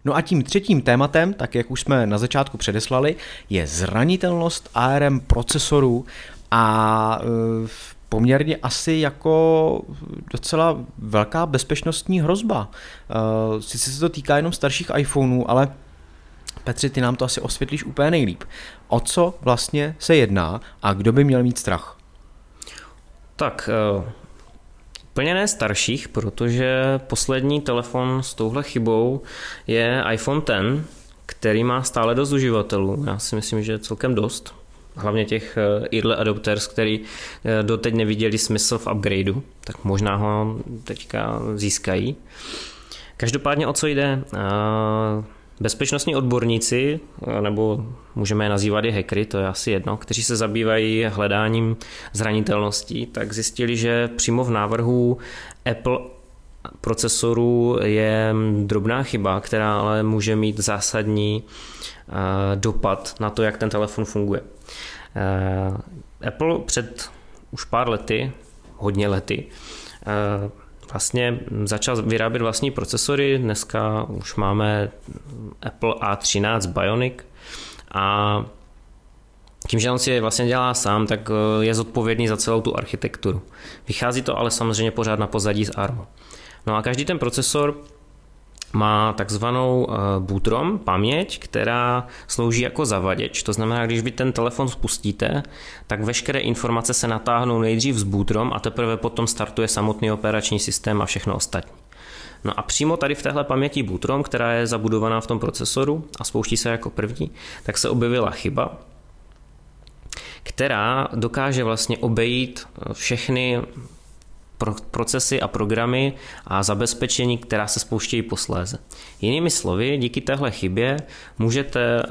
No a tím třetím tématem, tak jak už jsme na začátku předeslali, je zranitelnost ARM procesorů a poměrně asi jako docela velká bezpečnostní hrozba. Sice se to týká jenom starších iPhoneů, ale Petře, ty nám to asi osvětlíš úplně nejlíp. O co vlastně se jedná a kdo by měl mít strach? Tak, úplně ne starších, protože poslední telefon s touhle chybou je iPhone X, který má stále dost uživatelů. Já si myslím, že celkem dost. Hlavně těch early adopters, který doteď neviděli smysl v upgradeu, tak možná ho teďka získají. Každopádně o co jde? Bezpečnostní odborníci, nebo můžeme je nazývat i hackery, to je asi jedno, kteří se zabývají hledáním zranitelností, tak zjistili, že přímo v návrhu Apple procesorů je drobná chyba, která ale může mít zásadní dopad na to, jak ten telefon funguje. Apple před už pár lety, hodně lety, vlastně začal vyrábět vlastní procesory, dneska už máme Apple A13 Bionic a tím, že on si je vlastně dělá sám, tak je zodpovědný za celou tu architekturu. Vychází to ale samozřejmě pořád na pozadí z ARMu. No a každý ten procesor má takzvanou bootrom, paměť, která slouží jako zavaděč. To znamená, když vy ten telefon spustíte, tak veškeré informace se natáhnou nejdřív z bootrom a teprve potom startuje samotný operační systém a všechno ostatní. No a přímo tady v téhle paměti bootrom, která je zabudovaná v tom procesoru a spouští se jako první, tak se objevila chyba, která dokáže vlastně obejít všechny procesy a programy a zabezpečení, která se spouštějí posléze. Jinými slovy, díky téhle chybě můžete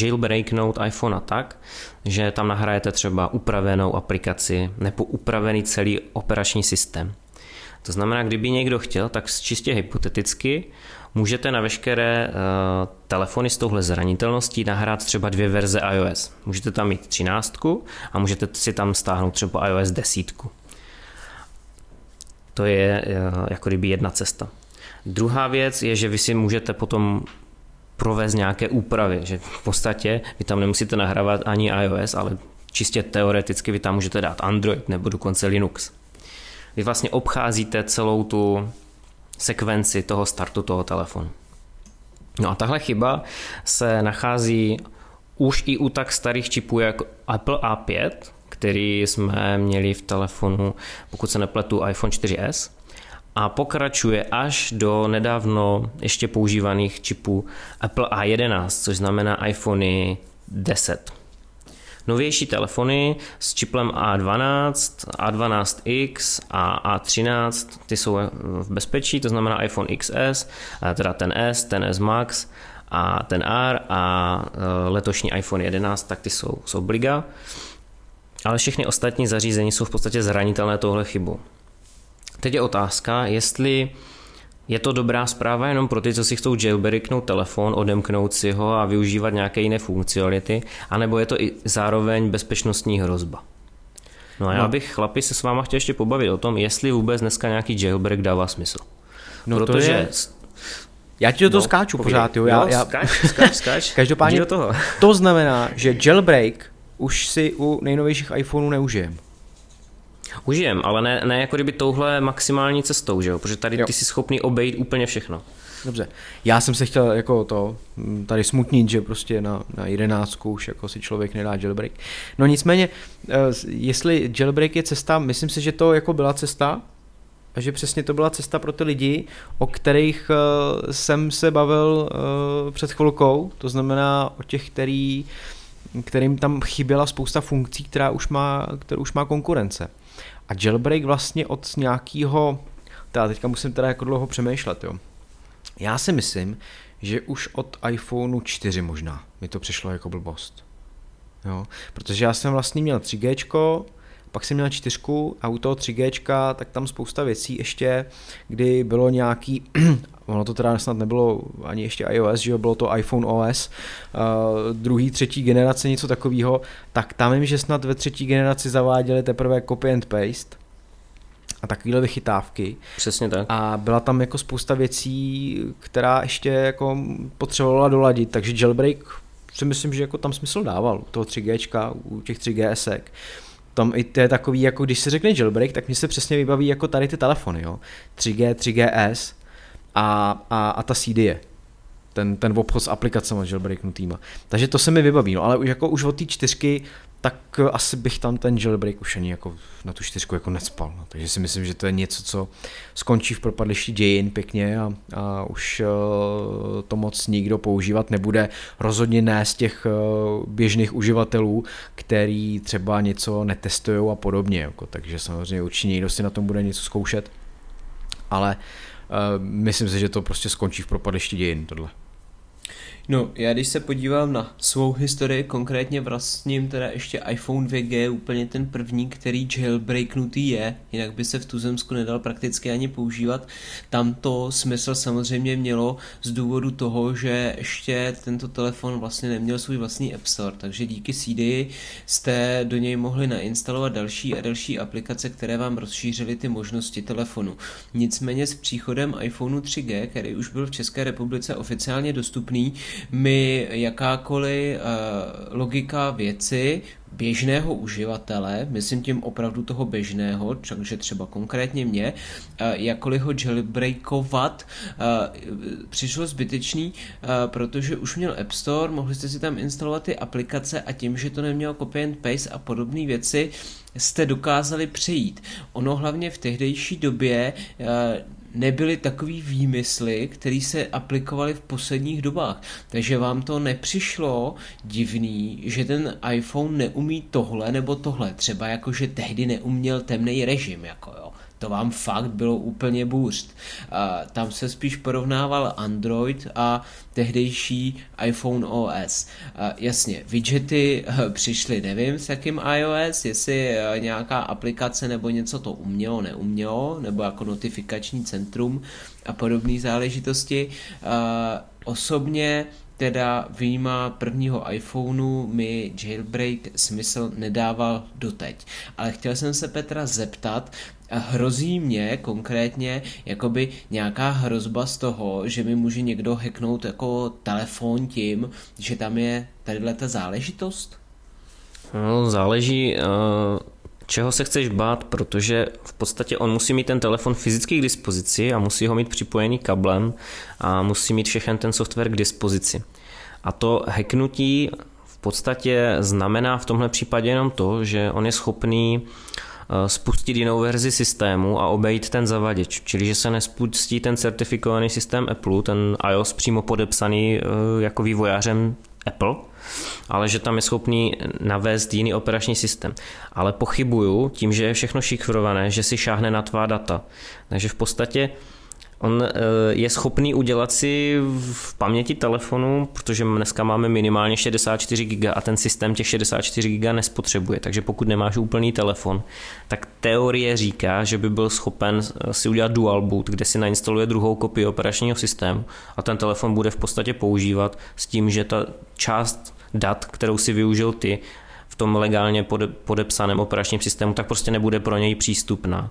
jailbreaknout iPhone tak, že tam nahrajete třeba upravenou aplikaci nebo upravený celý operační systém. To znamená, kdyby někdo chtěl, tak čistě hypoteticky můžete na veškeré telefony s touhle zranitelností nahrát třeba 2 verze iOS. Můžete tam mít 13 a můžete si tam stáhnout třeba iOS 10. To je jako kdyby jedna cesta. Druhá věc je, že vy si můžete potom provést nějaké úpravy, že v podstatě vy tam nemusíte nahrávat ani iOS, ale čistě teoreticky vy tam můžete dát Android nebo dokonce Linux. Vy vlastně obcházíte celou tu sekvenci toho startu toho telefonu. No a tahle chyba se nachází už i u tak starých čipů jako Apple A5, který jsme měli v telefonu, pokud se nepletu, iPhone 4S, a pokračuje až do nedávno ještě používaných čipů Apple A11, což znamená iPhone 10. Novější telefony s čipem A12, A12X a A13, ty jsou v bezpečí, to znamená iPhone XS, teda ten S, ten S Max a ten R a letošní iPhone 11, tak ty jsou bliga. Ale všechny ostatní zařízení jsou v podstatě zranitelné touhle chybou. Teď je otázka, jestli je to dobrá zpráva jenom pro ty, co si chtou jailbreaknout telefon, odemknout si ho a využívat nějaké jiné funkcionality, anebo je to i zároveň bezpečnostní hrozba. No a já bych, chlapi, se s váma chtěl ještě pobavit o tom, jestli vůbec dneska nějaký jailbreak dává smysl. No protože... to je... Já ti do toho skáču pořád, jo. Skáč. Každopádně to znamená, že jailbreak už si u nejnovějších iPhoneů neužijem. Užijem, ale ne jako kdyby touhle maximální cestou, že jo? Protože tady ty jsi schopný obejít úplně všechno. Dobře, já jsem se chtěl jako tady smutnit, že prostě na 11 už jako si člověk nedá jailbreak. No nicméně, jestli jailbreak je cesta, myslím si, že to jako byla cesta, a že přesně to byla cesta pro ty lidi, o kterých jsem se bavil před chvilkou, to znamená o těch, kterým tam chyběla spousta funkcí, kterou už má konkurence. A jailbreak vlastně od nějakého, teďka musím jako dlouho přemýšlet, jo. Já si myslím, že už od iPhoneu 4 možná mi to přišlo jako blbost. Jo, protože já jsem vlastně měl 3G, pak jsem měl 4 a u toho 3G, tak tam spousta věcí ještě, kdy bylo nějaký, ono to teda snad nebylo ani ještě iOS, že bylo to iPhone OS, druhý, třetí generace, něco takového, tak tam jim, že snad ve třetí generaci zaváděli teprve copy and paste a takovéhle vychytávky. Přesně tak. A byla tam jako spousta věcí, která ještě jako potřebovala doladit, takže jailbreak si myslím, že jako tam smysl dával, toho 3G, u těch 3GSek. Tam i to je takový, jako když se řekne jailbreak, tak mě se přesně vybaví jako tady ty telefony, jo. 3G, 3GS a ta CD je. Ten obchod s aplikacemi jailbreaknutýma. Takže to se mi vybaví, no, ale už od té 4, tak asi bych tam ten jailbreak už ani jako na tu 4 jako necpal. No. Takže si myslím, že to je něco, co skončí v propadlišti dějin pěkně a už to moc nikdo používat nebude. Rozhodně ne z těch běžných uživatelů, který třeba něco netestujou a podobně. Jako. Takže samozřejmě určitě někdo si na tom bude něco zkoušet, ale myslím si, že to prostě skončí v propadlišti dějin tohle. No, já když se podívám na svou historii, konkrétně vlastním teda ještě iPhone 2G, úplně ten první, který jailbreaknutý je, jinak by se v tuzemsku nedal prakticky ani používat, tam to smysl samozřejmě mělo z důvodu toho, že ještě tento telefon vlastně neměl svůj vlastní App Store, takže díky CD jste do něj mohli nainstalovat další a další aplikace, které vám rozšířily ty možnosti telefonu. Nicméně s příchodem iPhoneu 3G, který už byl v České republice oficiálně dostupný, mi jakákoliv logika věci běžného uživatele, myslím tím opravdu toho běžného, takže třeba konkrétně mě, jakkoliv ho jailbreakovat přišlo zbytečný, protože už měl App Store, mohli jste si tam instalovat ty aplikace a tím, že to nemělo copy and paste a podobné věci, jste dokázali přejít. Ono hlavně v tehdejší době nebyly takový výmysly, které se aplikovaly v posledních dobách. Takže vám to nepřišlo divný, že ten iPhone neumí tohle nebo tohle. Třeba jako, že tehdy neuměl temný režim, jako jo. To vám fakt bylo úplně bůřt. Tam se spíš porovnával Android a tehdejší iPhone OS. Jasně, widgety přišly, nevím s jakým iOS, jestli nějaká aplikace nebo něco to umělo, neumělo, nebo jako notifikační centrum a podobné záležitosti. Osobně teda vyjímá prvního iPhoneu mi jailbreak smysl nedával doteď. Ale chtěl jsem se Petra zeptat, hrozí mě konkrétně jakoby nějaká hrozba z toho, že mi může někdo hacknout jako telefon tím, že tam je tadyhle ta záležitost? No, záleží, čeho se chceš bát, protože v podstatě on musí mít ten telefon fyzicky k dispozici a musí ho mít připojený kablem a musí mít všechen ten software k dispozici. A to hacknutí v v podstatě znamená v tomhle případě jenom to, že on je schopný spustit jinou verzi systému a obejít ten zavaděč. Čili, že se nespustí ten certifikovaný systém Apple, ten iOS přímo podepsaný jako vývojářem Apple, ale že tam je schopný navést jiný operační systém. Ale pochybuju tím, že je všechno šifrované, že si šáhne na tvá data. Takže v podstatě on je schopný udělat si v paměti telefonu, protože dneska máme minimálně 64 GB a ten systém těch 64 GB nespotřebuje, takže pokud nemáš úplný telefon, tak teorie říká, že by byl schopen si udělat dual boot, kde si nainstaluje druhou kopii operačního systému a ten telefon bude v podstatě používat s tím, že ta část dat, kterou si využil ty v tom legálně podepsaném operačním systému, tak prostě nebude pro něj přístupná.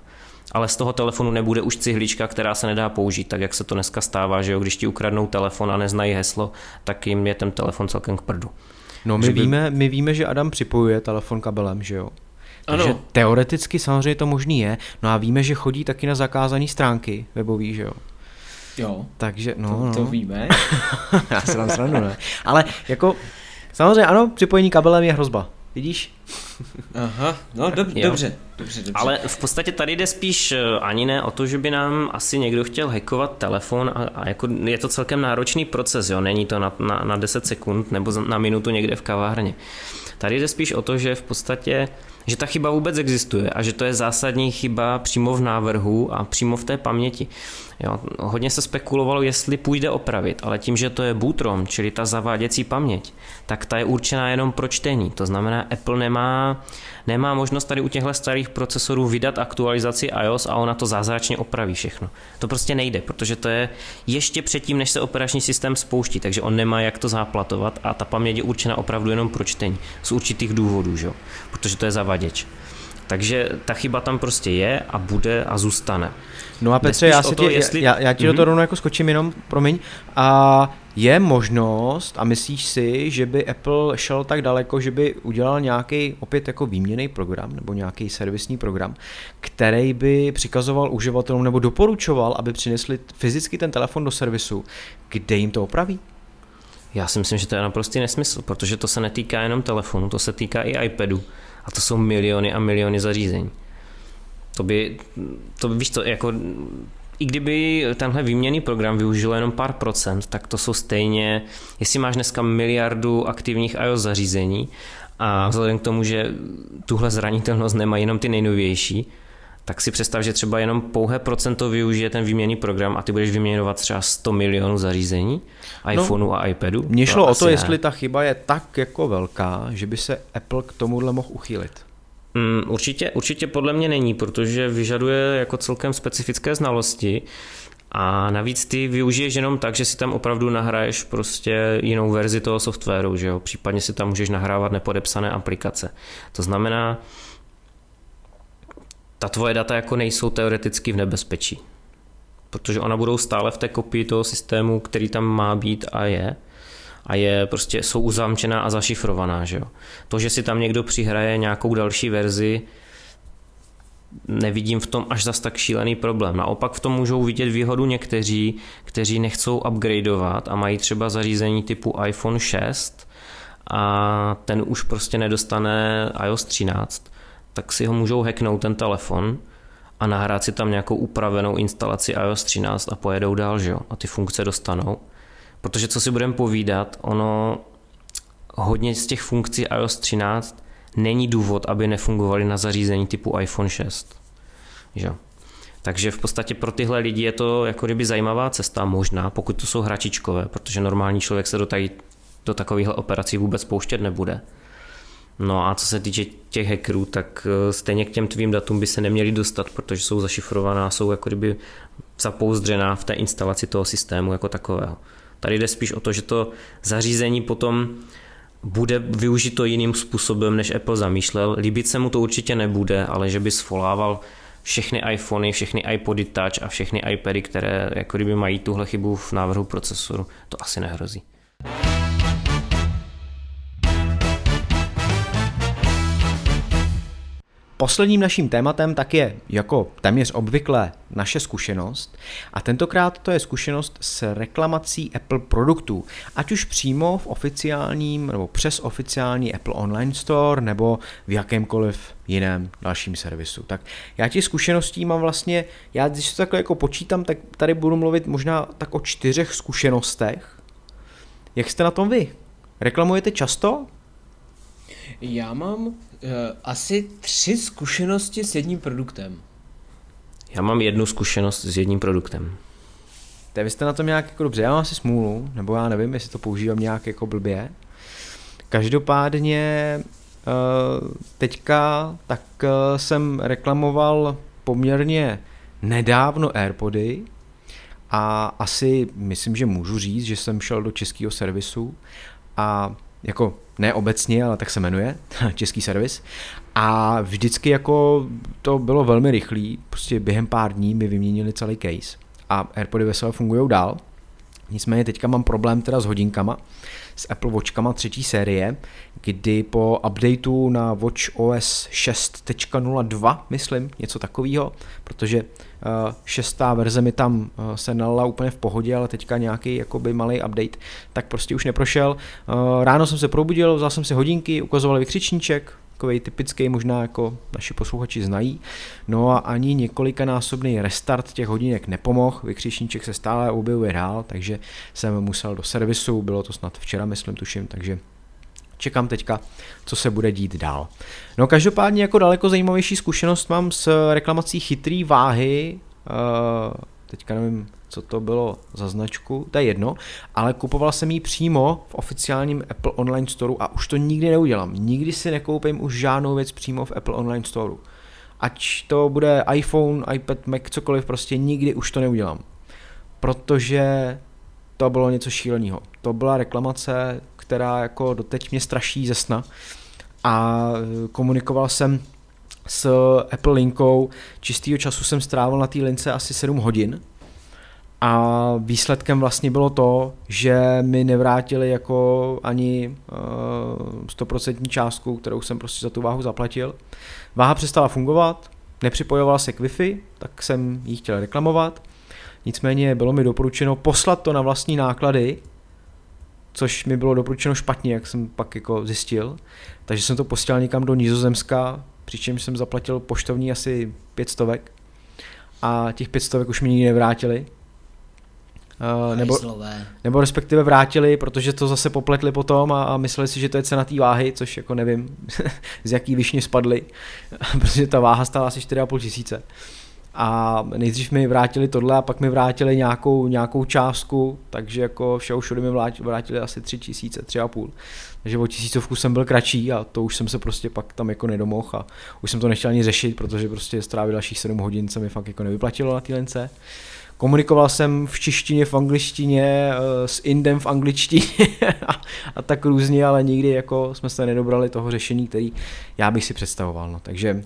Ale z toho telefonu nebude už cihlička, která se nedá použít, tak jak se to dneska stává, že jo, když ti ukradnou telefon a neznají heslo, tak jim je ten telefon celkem k prdu. No my víme, že Adam připojuje telefon kabelem, že jo? Takže ano. Teoreticky samozřejmě to možný je, no a víme, že chodí taky na zakázané stránky webový, že jo? Jo, takže, to víme. Já se tam srandu, ne? Ale jako, samozřejmě ano, připojení kabelem je hrozba. Vidíš? Aha, no dobře. Ale v podstatě tady jde spíš ani ne o to, že by nám asi někdo chtěl hackovat telefon a jako je to celkem náročný proces, jo, není to na 10 sekund nebo na minutu někde v kavárně. Tady jde spíš o to, že v podstatě, že ta chyba vůbec existuje a že to je zásadní chyba přímo v návrhu a přímo v té paměti. Jo, hodně se spekulovalo, jestli půjde opravit, ale tím, že to je bootrom, čili ta zaváděcí paměť, tak ta je určená jenom pro čtení. To znamená, Apple nemá možnost tady u těchto starých procesorů vydat aktualizaci iOS a ona to zázračně opraví všechno. To prostě nejde, protože to je ještě předtím, než se operační systém spouští, takže on nemá jak to záplatovat a ta paměť je určena opravdu jenom pro čtení z určitých důvodů, že? Protože to je zaváděč. Takže ta chyba tam prostě je a bude a zůstane. No a Petře, já ti do toho rovnou jako skočím jenom, promiň. A je možnost, a myslíš si, že by Apple šel tak daleko, že by udělal nějaký opět jako výměnný program nebo nějaký servisní program, který by přikazoval uživatelům nebo doporučoval, aby přinesli fyzicky ten telefon do servisu, kde jim to opraví? Já si myslím, že to je naprostý nesmysl, protože to se netýká jenom telefonu, to se týká i iPadu. A to jsou miliony a miliony zařízení. Víš co, jako i kdyby tenhle výměnný program využil jenom pár procent, tak to jsou stejně, jestli máš dneska 1 miliardu aktivních iOS zařízení a vzhledem k tomu, že tuhle zranitelnost nemají jenom ty nejnovější, tak si představ, že třeba jenom pouhé procento využije ten výměnný program a ty budeš vyměňovat třeba 100 milionů zařízení, iPhoneu a iPadu. Mně šlo o to, jestli ta chyba je tak jako velká, že by se Apple k tomuhle mohl uchýlit. Určitě podle mě není, protože vyžaduje jako celkem specifické znalosti a navíc ty využiješ jenom tak, že si tam opravdu nahraješ prostě jinou verzi toho softwaru, že jo? Případně si tam můžeš nahrávat nepodepsané aplikace. To znamená, ta tvoje data jako nejsou teoreticky v nebezpečí, protože ona budou stále v té kopii toho systému, který tam má být a je prostě jsou uzamčená a zašifrovaná, že jo. To, že si tam někdo přihraje nějakou další verzi, nevidím v tom až zas tak šílený problém. Naopak v tom můžou vidět výhodu někteří, kteří nechcou upgradeovat a mají třeba zařízení typu iPhone 6 a ten už prostě nedostane iOS 13. tak si ho můžou hacknout ten telefon a nahrát si tam nějakou upravenou instalaci iOS 13 a pojedou dál, že jo? A ty funkce dostanou. Protože co si budeme povídat, ono hodně z těch funkcí iOS 13 není důvod, aby nefungovaly na zařízení typu iPhone 6. Že? Takže v podstatě pro tyhle lidi je to jako kdyby zajímavá cesta, možná, pokud to jsou hračičkové, protože normální člověk se do takovýchhle operací vůbec pouštět nebude. No a co se týče těch hackerů, tak stejně k těm tvým datům by se neměli dostat, protože jsou zašifrovaná, jsou jako kdyby zapouzdřená v té instalaci toho systému jako takového. Tady jde spíš o to, že to zařízení potom bude využito jiným způsobem, než Apple zamýšlel. Líbit se mu to určitě nebude, ale že by svolával všechny iPhony, všechny iPody Touch a všechny iPady, které jako kdyby mají tuhle chybu v návrhu procesoru, to asi nehrozí. Posledním naším tématem tak je, jako téměř obvykle, naše zkušenost a tentokrát to je zkušenost s reklamací Apple produktů, ať už přímo v oficiálním nebo přes oficiální Apple Online Store nebo v jakémkoliv jiném dalším servisu. Tak já těch zkušeností mám vlastně, já když to takhle jako počítám, tak tady budu mluvit možná tak o 4 zkušenostech. Jak jste na tom vy? Reklamujete často? Já mám asi 3 zkušenosti s jedním produktem. Já mám 1 zkušenost s jedním produktem. Tak vy jste na tom nějak jako dobře, já mám asi smůlu, nebo já nevím, jestli to používám nějak jako blbě. Každopádně teďka tak jsem reklamoval poměrně nedávno AirPody a asi myslím, že můžu říct, že jsem šel do českého servisu a jako ne obecně, ale tak se jmenuje, český servis. A vždycky jako to bylo velmi rychlý, prostě během pár dní mi vyměnili celý case a AirPody vesele fungujou dál. Nicméně teďka mám problém teda s hodinkama, s Apple Watchkama 3. série, kdy po updateu na Watch OS 6.02, myslím, něco takového, protože 6. verze mi tam se nalila úplně v pohodě, ale teďka nějaký jakoby malej update, tak prostě už neprošel. Ráno jsem se probudil, vzal jsem si hodinky, ukazoval vykřičníček, takový typický, možná jako naši posluchači znají. No a ani několikanásobný restart těch hodinek nepomohl, vykřičníček se stále objevuje dál, takže jsem musel do servisu, bylo to snad včera, myslím, tuším, takže čekám teďka, co se bude dít dál. No každopádně jako daleko zajímavější zkušenost mám s reklamací chytrý váhy, teďka nevím, co to bylo za značku, to je jedno, ale kupoval jsem ji přímo v oficiálním Apple Online Storeu a už to nikdy neudělám, nikdy si nekoupím už žádnou věc přímo v Apple Online Storeu. Ať to bude iPhone, iPad, Mac, cokoliv, prostě nikdy už to neudělám, protože to bylo něco šíleného. To byla reklamace, která jako doteď mě straší ze sna a komunikoval jsem s Apple linkou, čistýho času jsem strávil na té lince asi 7 hodin a výsledkem vlastně bylo to, že mi nevrátili jako ani 100% částku, kterou jsem prostě za tu váhu zaplatil. Váha přestala fungovat, nepřipojovala se k Wi-Fi, tak jsem ji chtěl reklamovat, nicméně bylo mi doporučeno poslat to na vlastní náklady, což mi bylo doporučeno špatně, jak jsem pak jako zjistil, takže jsem to posílal někam do Nizozemska, přičemž jsem zaplatil poštovní asi 500 a těch 500 už mi nikdy nevrátili. Nebo respektive vrátili, protože to zase popletli potom a mysleli si, že to je cena té váhy, což jako nevím, z jaký výšně spadly, protože ta váha stála asi 4,5 tisíce. A nejdřív mi vrátili tohle a pak mi vrátili nějakou částku, takže jako všeho všude mi vrátili asi 3 tisíce, 3,5. Takže o 1000 jsem byl kratší a to už jsem se prostě pak tam jako nedomohl a už jsem to nechtěl ani řešit, protože prostě strávil dalších 7 hodin, se mi fakt jako nevyplatilo na té lince. Komunikoval jsem v češtině, v angličtině, s Indem v angličtině a tak různě, ale nikdy jako jsme se nedobrali toho řešení, který já bych si představoval. No. Takže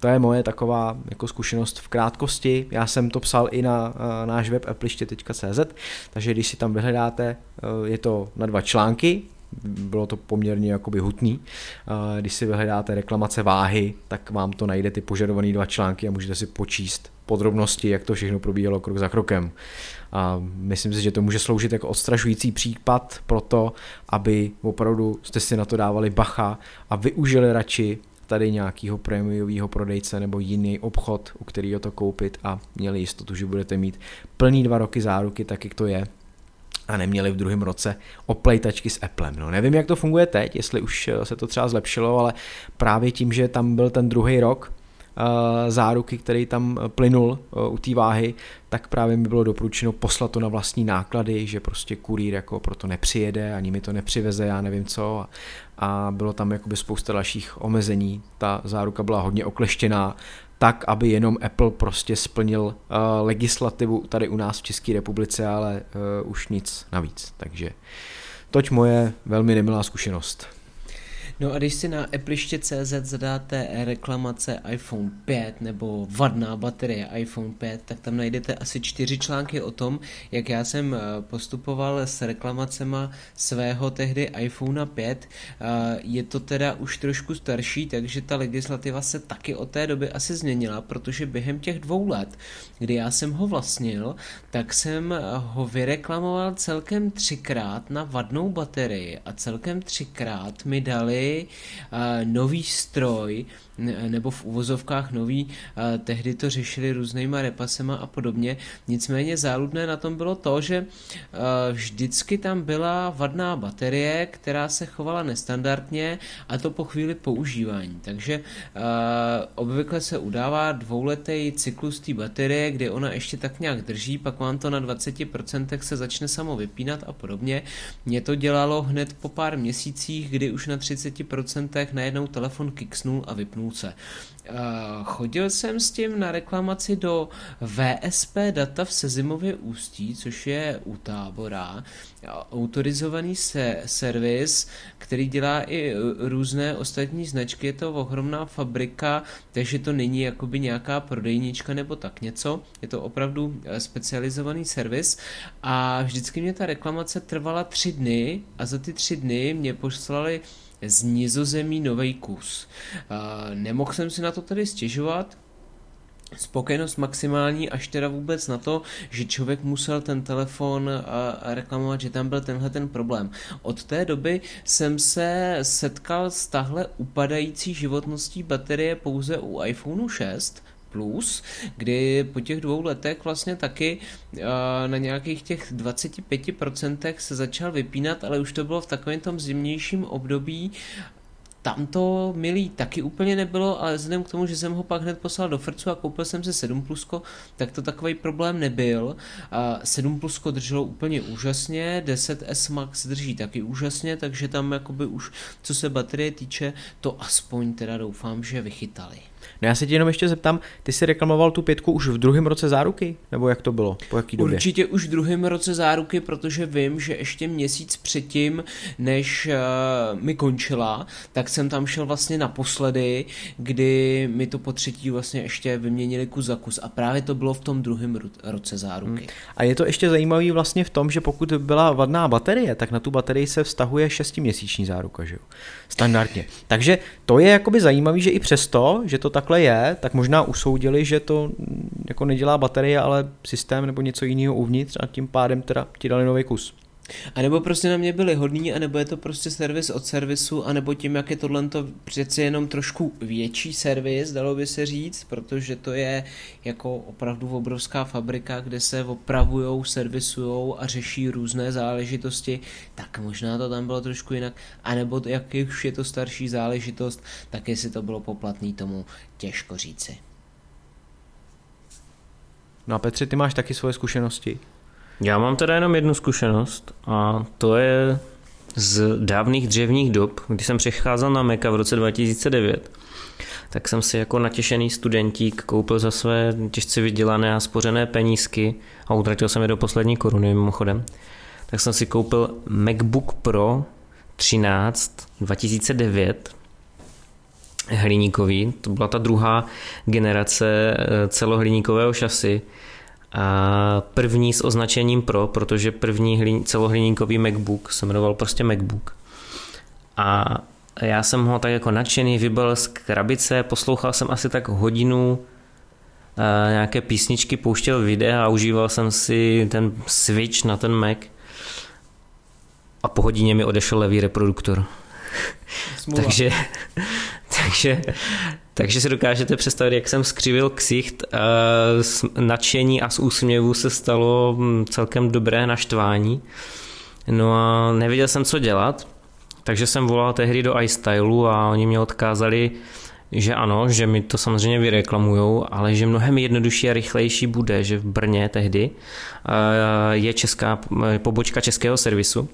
to je moje taková jako zkušenost v krátkosti. Já jsem to psal i na náš web epliště.cz, takže když si tam vyhledáte, je to na 2 články, bylo to poměrně jakoby hutný. Když si vyhledáte reklamace váhy, tak vám to najde ty požadované 2 články a můžete si počíst podrobnosti, jak to všechno probíhalo krok za krokem. A myslím si, že to může sloužit jako odstrašující případ pro to, aby opravdu jste si na to dávali bacha a využili radši tady nějakého prémiového prodejce nebo jiný obchod, u kterého to koupit a měli jistotu, že budete mít plný 2 roky záruky, tak jak to je, a neměli v druhém roce oplejtačky s Applem. No, nevím, jak to funguje teď, jestli už se to třeba zlepšilo, ale právě tím, že tam byl ten 2. rok záruky, který tam plynul u té váhy, tak právě mi bylo doporučeno poslat to na vlastní náklady, že prostě kurýr jako proto nepřijede, ani mi to nepřiveze, já nevím co. A bylo tam jakoby spousta dalších omezení. Ta záruka byla hodně okleštěná, tak, aby jenom Apple prostě splnil legislativu tady u nás v České republice, ale už nic navíc. Takže toť moje velmi nemilá zkušenost. No a když si na Epliště.cz zadáte reklamace iPhone 5 nebo vadná baterie iPhone 5, tak tam najdete asi 4 články o tom, jak já jsem postupoval s reklamacema svého tehdy iPhone 5. Je to teda už trošku starší, takže ta legislativa se taky od té doby asi změnila, protože během těch 2 let, kdy já jsem ho vlastnil, tak jsem ho vyreklamoval celkem 3krát na vadnou baterii a celkem 3krát mi dali nový stroj, nebo v uvozovkách nový, tehdy to řešili různýma repasema a podobně. Nicméně záludné na tom bylo to, že vždycky tam byla vadná baterie, která se chovala nestandardně, a to po chvíli používání. Takže obvykle se udává 2letý cyklus té baterie, kdy ona ještě tak nějak drží, pak vám to na 20% se začne samo vypínat a podobně. Mě to dělalo hned po pár měsících, kdy už na 30% najednou telefon kiksnul a vypnul se. Chodil jsem s tím na reklamaci do VSP data v Sezimově Ústí, což je u Tábora, autorizovaný servis, který dělá i různé ostatní značky, je to ohromná fabrika, takže to není jakoby nějaká prodejnička nebo tak něco, je to opravdu specializovaný servis a vždycky mě ta reklamace trvala 3 dny a za ty 3 dny mě poslali z Nizozemí novej kus. Nemohl jsem si na to tedy stěžovat, spokojenost maximální, až teda vůbec na to, že člověk musel ten telefon reklamovat, že tam byl tenhle ten problém. Od té doby jsem se setkal s tahle upadající životností baterie pouze u iPhone 6 Plus, kdy po těch 2 letech vlastně taky na nějakých těch 25% se začal vypínat, ale už to bylo v takovém tom zimnějším období. Tam to, milý, taky úplně nebylo, ale vzhledem k tomu, že jsem ho pak hned poslal do frcu a koupil jsem si 7 plusko, tak to takový problém nebyl. 7 plusko drželo úplně úžasně, 10S Max drží taky úžasně, takže tam jakoby už, co se baterie týče, to aspoň teda doufám, že vychytali. No já se tě jenom ještě zeptám, ty jsi reklamoval tu 5 už v 2. roce záruky? Nebo jak to bylo? Po jaký době? Určitě už v 2. roce záruky, protože vím, že ještě měsíc předtím, než mi končila, tak jsem tam šel vlastně naposledy, kdy mi to po 3. vlastně ještě vyměnili kus za kus. A právě to bylo v tom 2. roce záruky. A je to ještě zajímavý vlastně v tom, že pokud byla vadná baterie, tak na tu baterii se vztahuje 6měsíční záruka, že jo? Standardně. Takže to je jakoby zajímavý, že i přesto, že to takhle je, tak možná usoudili, že to jako nedělá baterie, ale systém nebo něco jiného uvnitř a tím pádem teda ti dali nový kus. A nebo prostě na mě byli hodní, anebo je to prostě servis od servisu, anebo tím, jak je tohle přeci jenom trošku větší servis, dalo by se říct, protože to je jako opravdu obrovská fabrika, kde se opravujou, servisujou a řeší různé záležitosti, tak možná to tam bylo trošku jinak, anebo jak už je to starší záležitost, tak jestli to bylo poplatný, tomu těžko říci. No a Petře, ty máš taky svoje zkušenosti? Já mám teda jenom jednu zkušenost a to je z dávných dřevních dob, když jsem přecházel na Maca v roce 2009, tak jsem si jako natěšený studentík koupil za své těžce vydělané a spořené penízky a utratil jsem je do poslední koruny mimochodem, tak jsem si koupil MacBook Pro 13 2009 hliníkový, to byla ta 2. generace celohliníkového šasy, a první s označením Pro, protože první celohliníkový MacBook se jmenoval prostě MacBook. A já jsem ho tak jako nadšený vybalil z krabice, poslouchal jsem asi tak hodinu nějaké písničky, pouštěl videa a užíval jsem si ten switch na ten Mac. A po hodině mi odešel levý reproduktor. Takže si dokážete představit, jak jsem skřivil ksicht, z nadšení a z úsměvu se stalo celkem dobré naštvání. No a nevěděl jsem, co dělat, takže jsem volal tehdy do iStylu a oni mě odkázali, že ano, že mi to samozřejmě vyreklamujou, ale že mnohem jednodušší a rychlejší bude, že v Brně tehdy je pobočka českého servisu.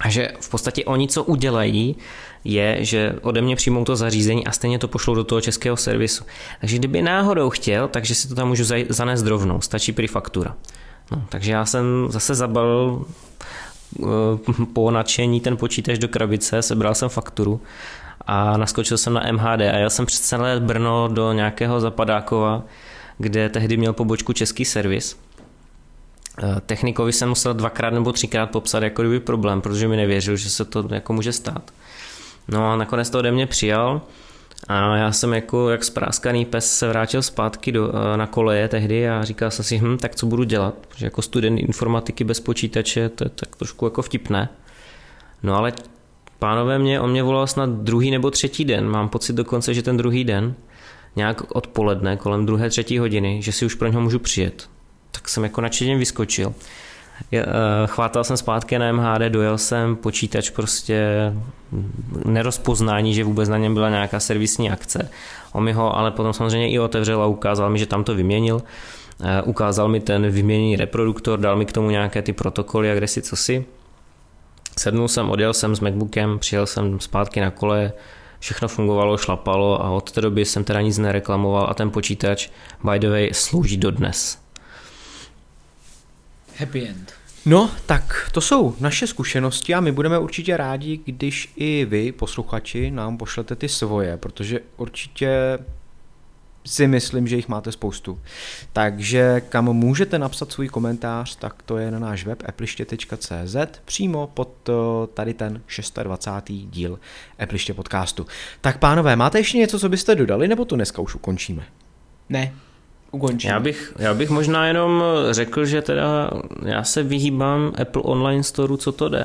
A že v podstatě oni, co udělají, je, že ode mě přijmou to zařízení a stejně to pošlou do toho českého servisu. Takže kdyby náhodou chtěl, takže si to tam můžu zanést rovnou, stačí prefaktura. No, takže já jsem zase zabalil po nadšení ten počítač do krabice, sebral jsem fakturu a naskočil jsem na MHD a jel jsem přes celé Brno do nějakého Zapadákova, kde tehdy měl pobočku český servis. Technikovi jsem musel 2x nebo 3x popsat jako kdyby problém, protože mi nevěřil, že se to jako může stát. No a nakonec to ode mě přijal a já jsem jako jak spráskaný pes se vrátil zpátky na koleje tehdy a říkal jsem si, tak co budu dělat, protože jako student informatiky bez počítače to je tak trošku jako vtipné. No ale pánové on mě volal snad 2. nebo 3. den, mám pocit dokonce, že ten 2. den, nějak odpoledne kolem 2. 3. hodiny, že si už pro něho můžu přijet. Tak jsem jako nadšeně vyskočil. Chvátal jsem zpátky na MHD, dojel jsem, počítač prostě nerozpoznání, že vůbec na něm byla nějaká servisní akce. On mi ho ale potom samozřejmě i otevřel a ukázal mi, že tam to vyměnil. Ukázal mi ten vyměněný reproduktor, dal mi k tomu nějaké ty protokoly a kdesi cosi. Sednul jsem, odjel jsem s MacBookem, přijel jsem zpátky na kole, všechno fungovalo, šlapalo a od té doby jsem teda nic nereklamoval a ten počítač by the way slouží dodnes. Happy end. No, tak to jsou naše zkušenosti a my budeme určitě rádi, když i vy, posluchači, nám pošlete ty svoje, protože určitě si myslím, že jich máte spoustu. Takže kam můžete napsat svůj komentář, tak to je na náš web epliště.cz přímo pod tady ten 26. díl Epliště podcastu. Tak pánové, máte ještě něco, co byste dodali, nebo to dneska už ukončíme? Ne. Já bych možná jenom řekl, že teda já se vyhýbám Apple Online Storeu, co to jde,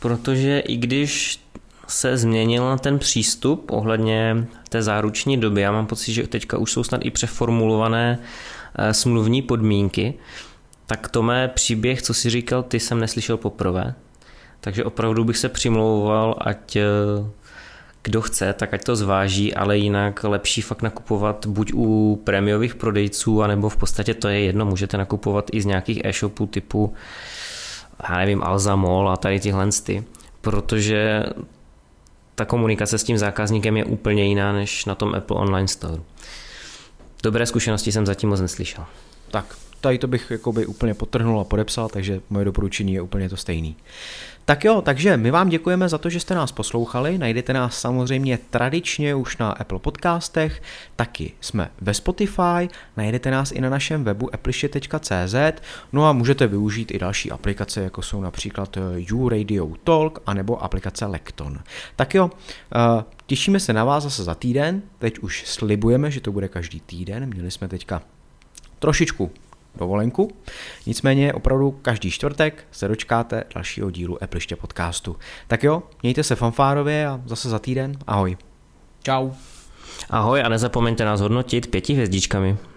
protože i když se změnil ten přístup ohledně té záruční doby, já mám pocit, že teďka už jsou snad i přeformulované smluvní podmínky, tak to mé příběh, co jsi říkal, ty jsem neslyšel poprvé, takže opravdu bych se přimlouval, ať kdo chce, tak ať to zváží, ale jinak lepší fakt nakupovat buď u prémiových prodejců, anebo v podstatě to je jedno, můžete nakupovat i z nějakých e-shopů typu, já nevím, Alza Mall a tady tyhle ty, protože ta komunikace s tím zákazníkem je úplně jiná než na tom Apple Online Store. Dobré zkušenosti jsem zatím moc neslyšel. Tak, tady to bych jakoby úplně podtrhnul a podepsal, takže moje doporučení je úplně to stejný. Tak jo, takže my vám děkujeme za to, že jste nás poslouchali, najdete nás samozřejmě tradičně už na Apple podcastech, taky jsme ve Spotify, najdete nás i na našem webu epliště.cz, no a můžete využít i další aplikace, jako jsou například YouRadio Talk, anebo aplikace Lekton. Tak jo, těšíme se na vás zase za týden, teď už slibujeme, že to bude každý týden, měli jsme teďka trošičku dovolenku. Nicméně opravdu každý čtvrtek se dočkáte dalšího dílu Epliště podcastu. Tak jo, mějte se fanfárově a zase za týden. Ahoj. Čau. Ahoj a nezapomeňte nás hodnotit 5 hvězdičkami.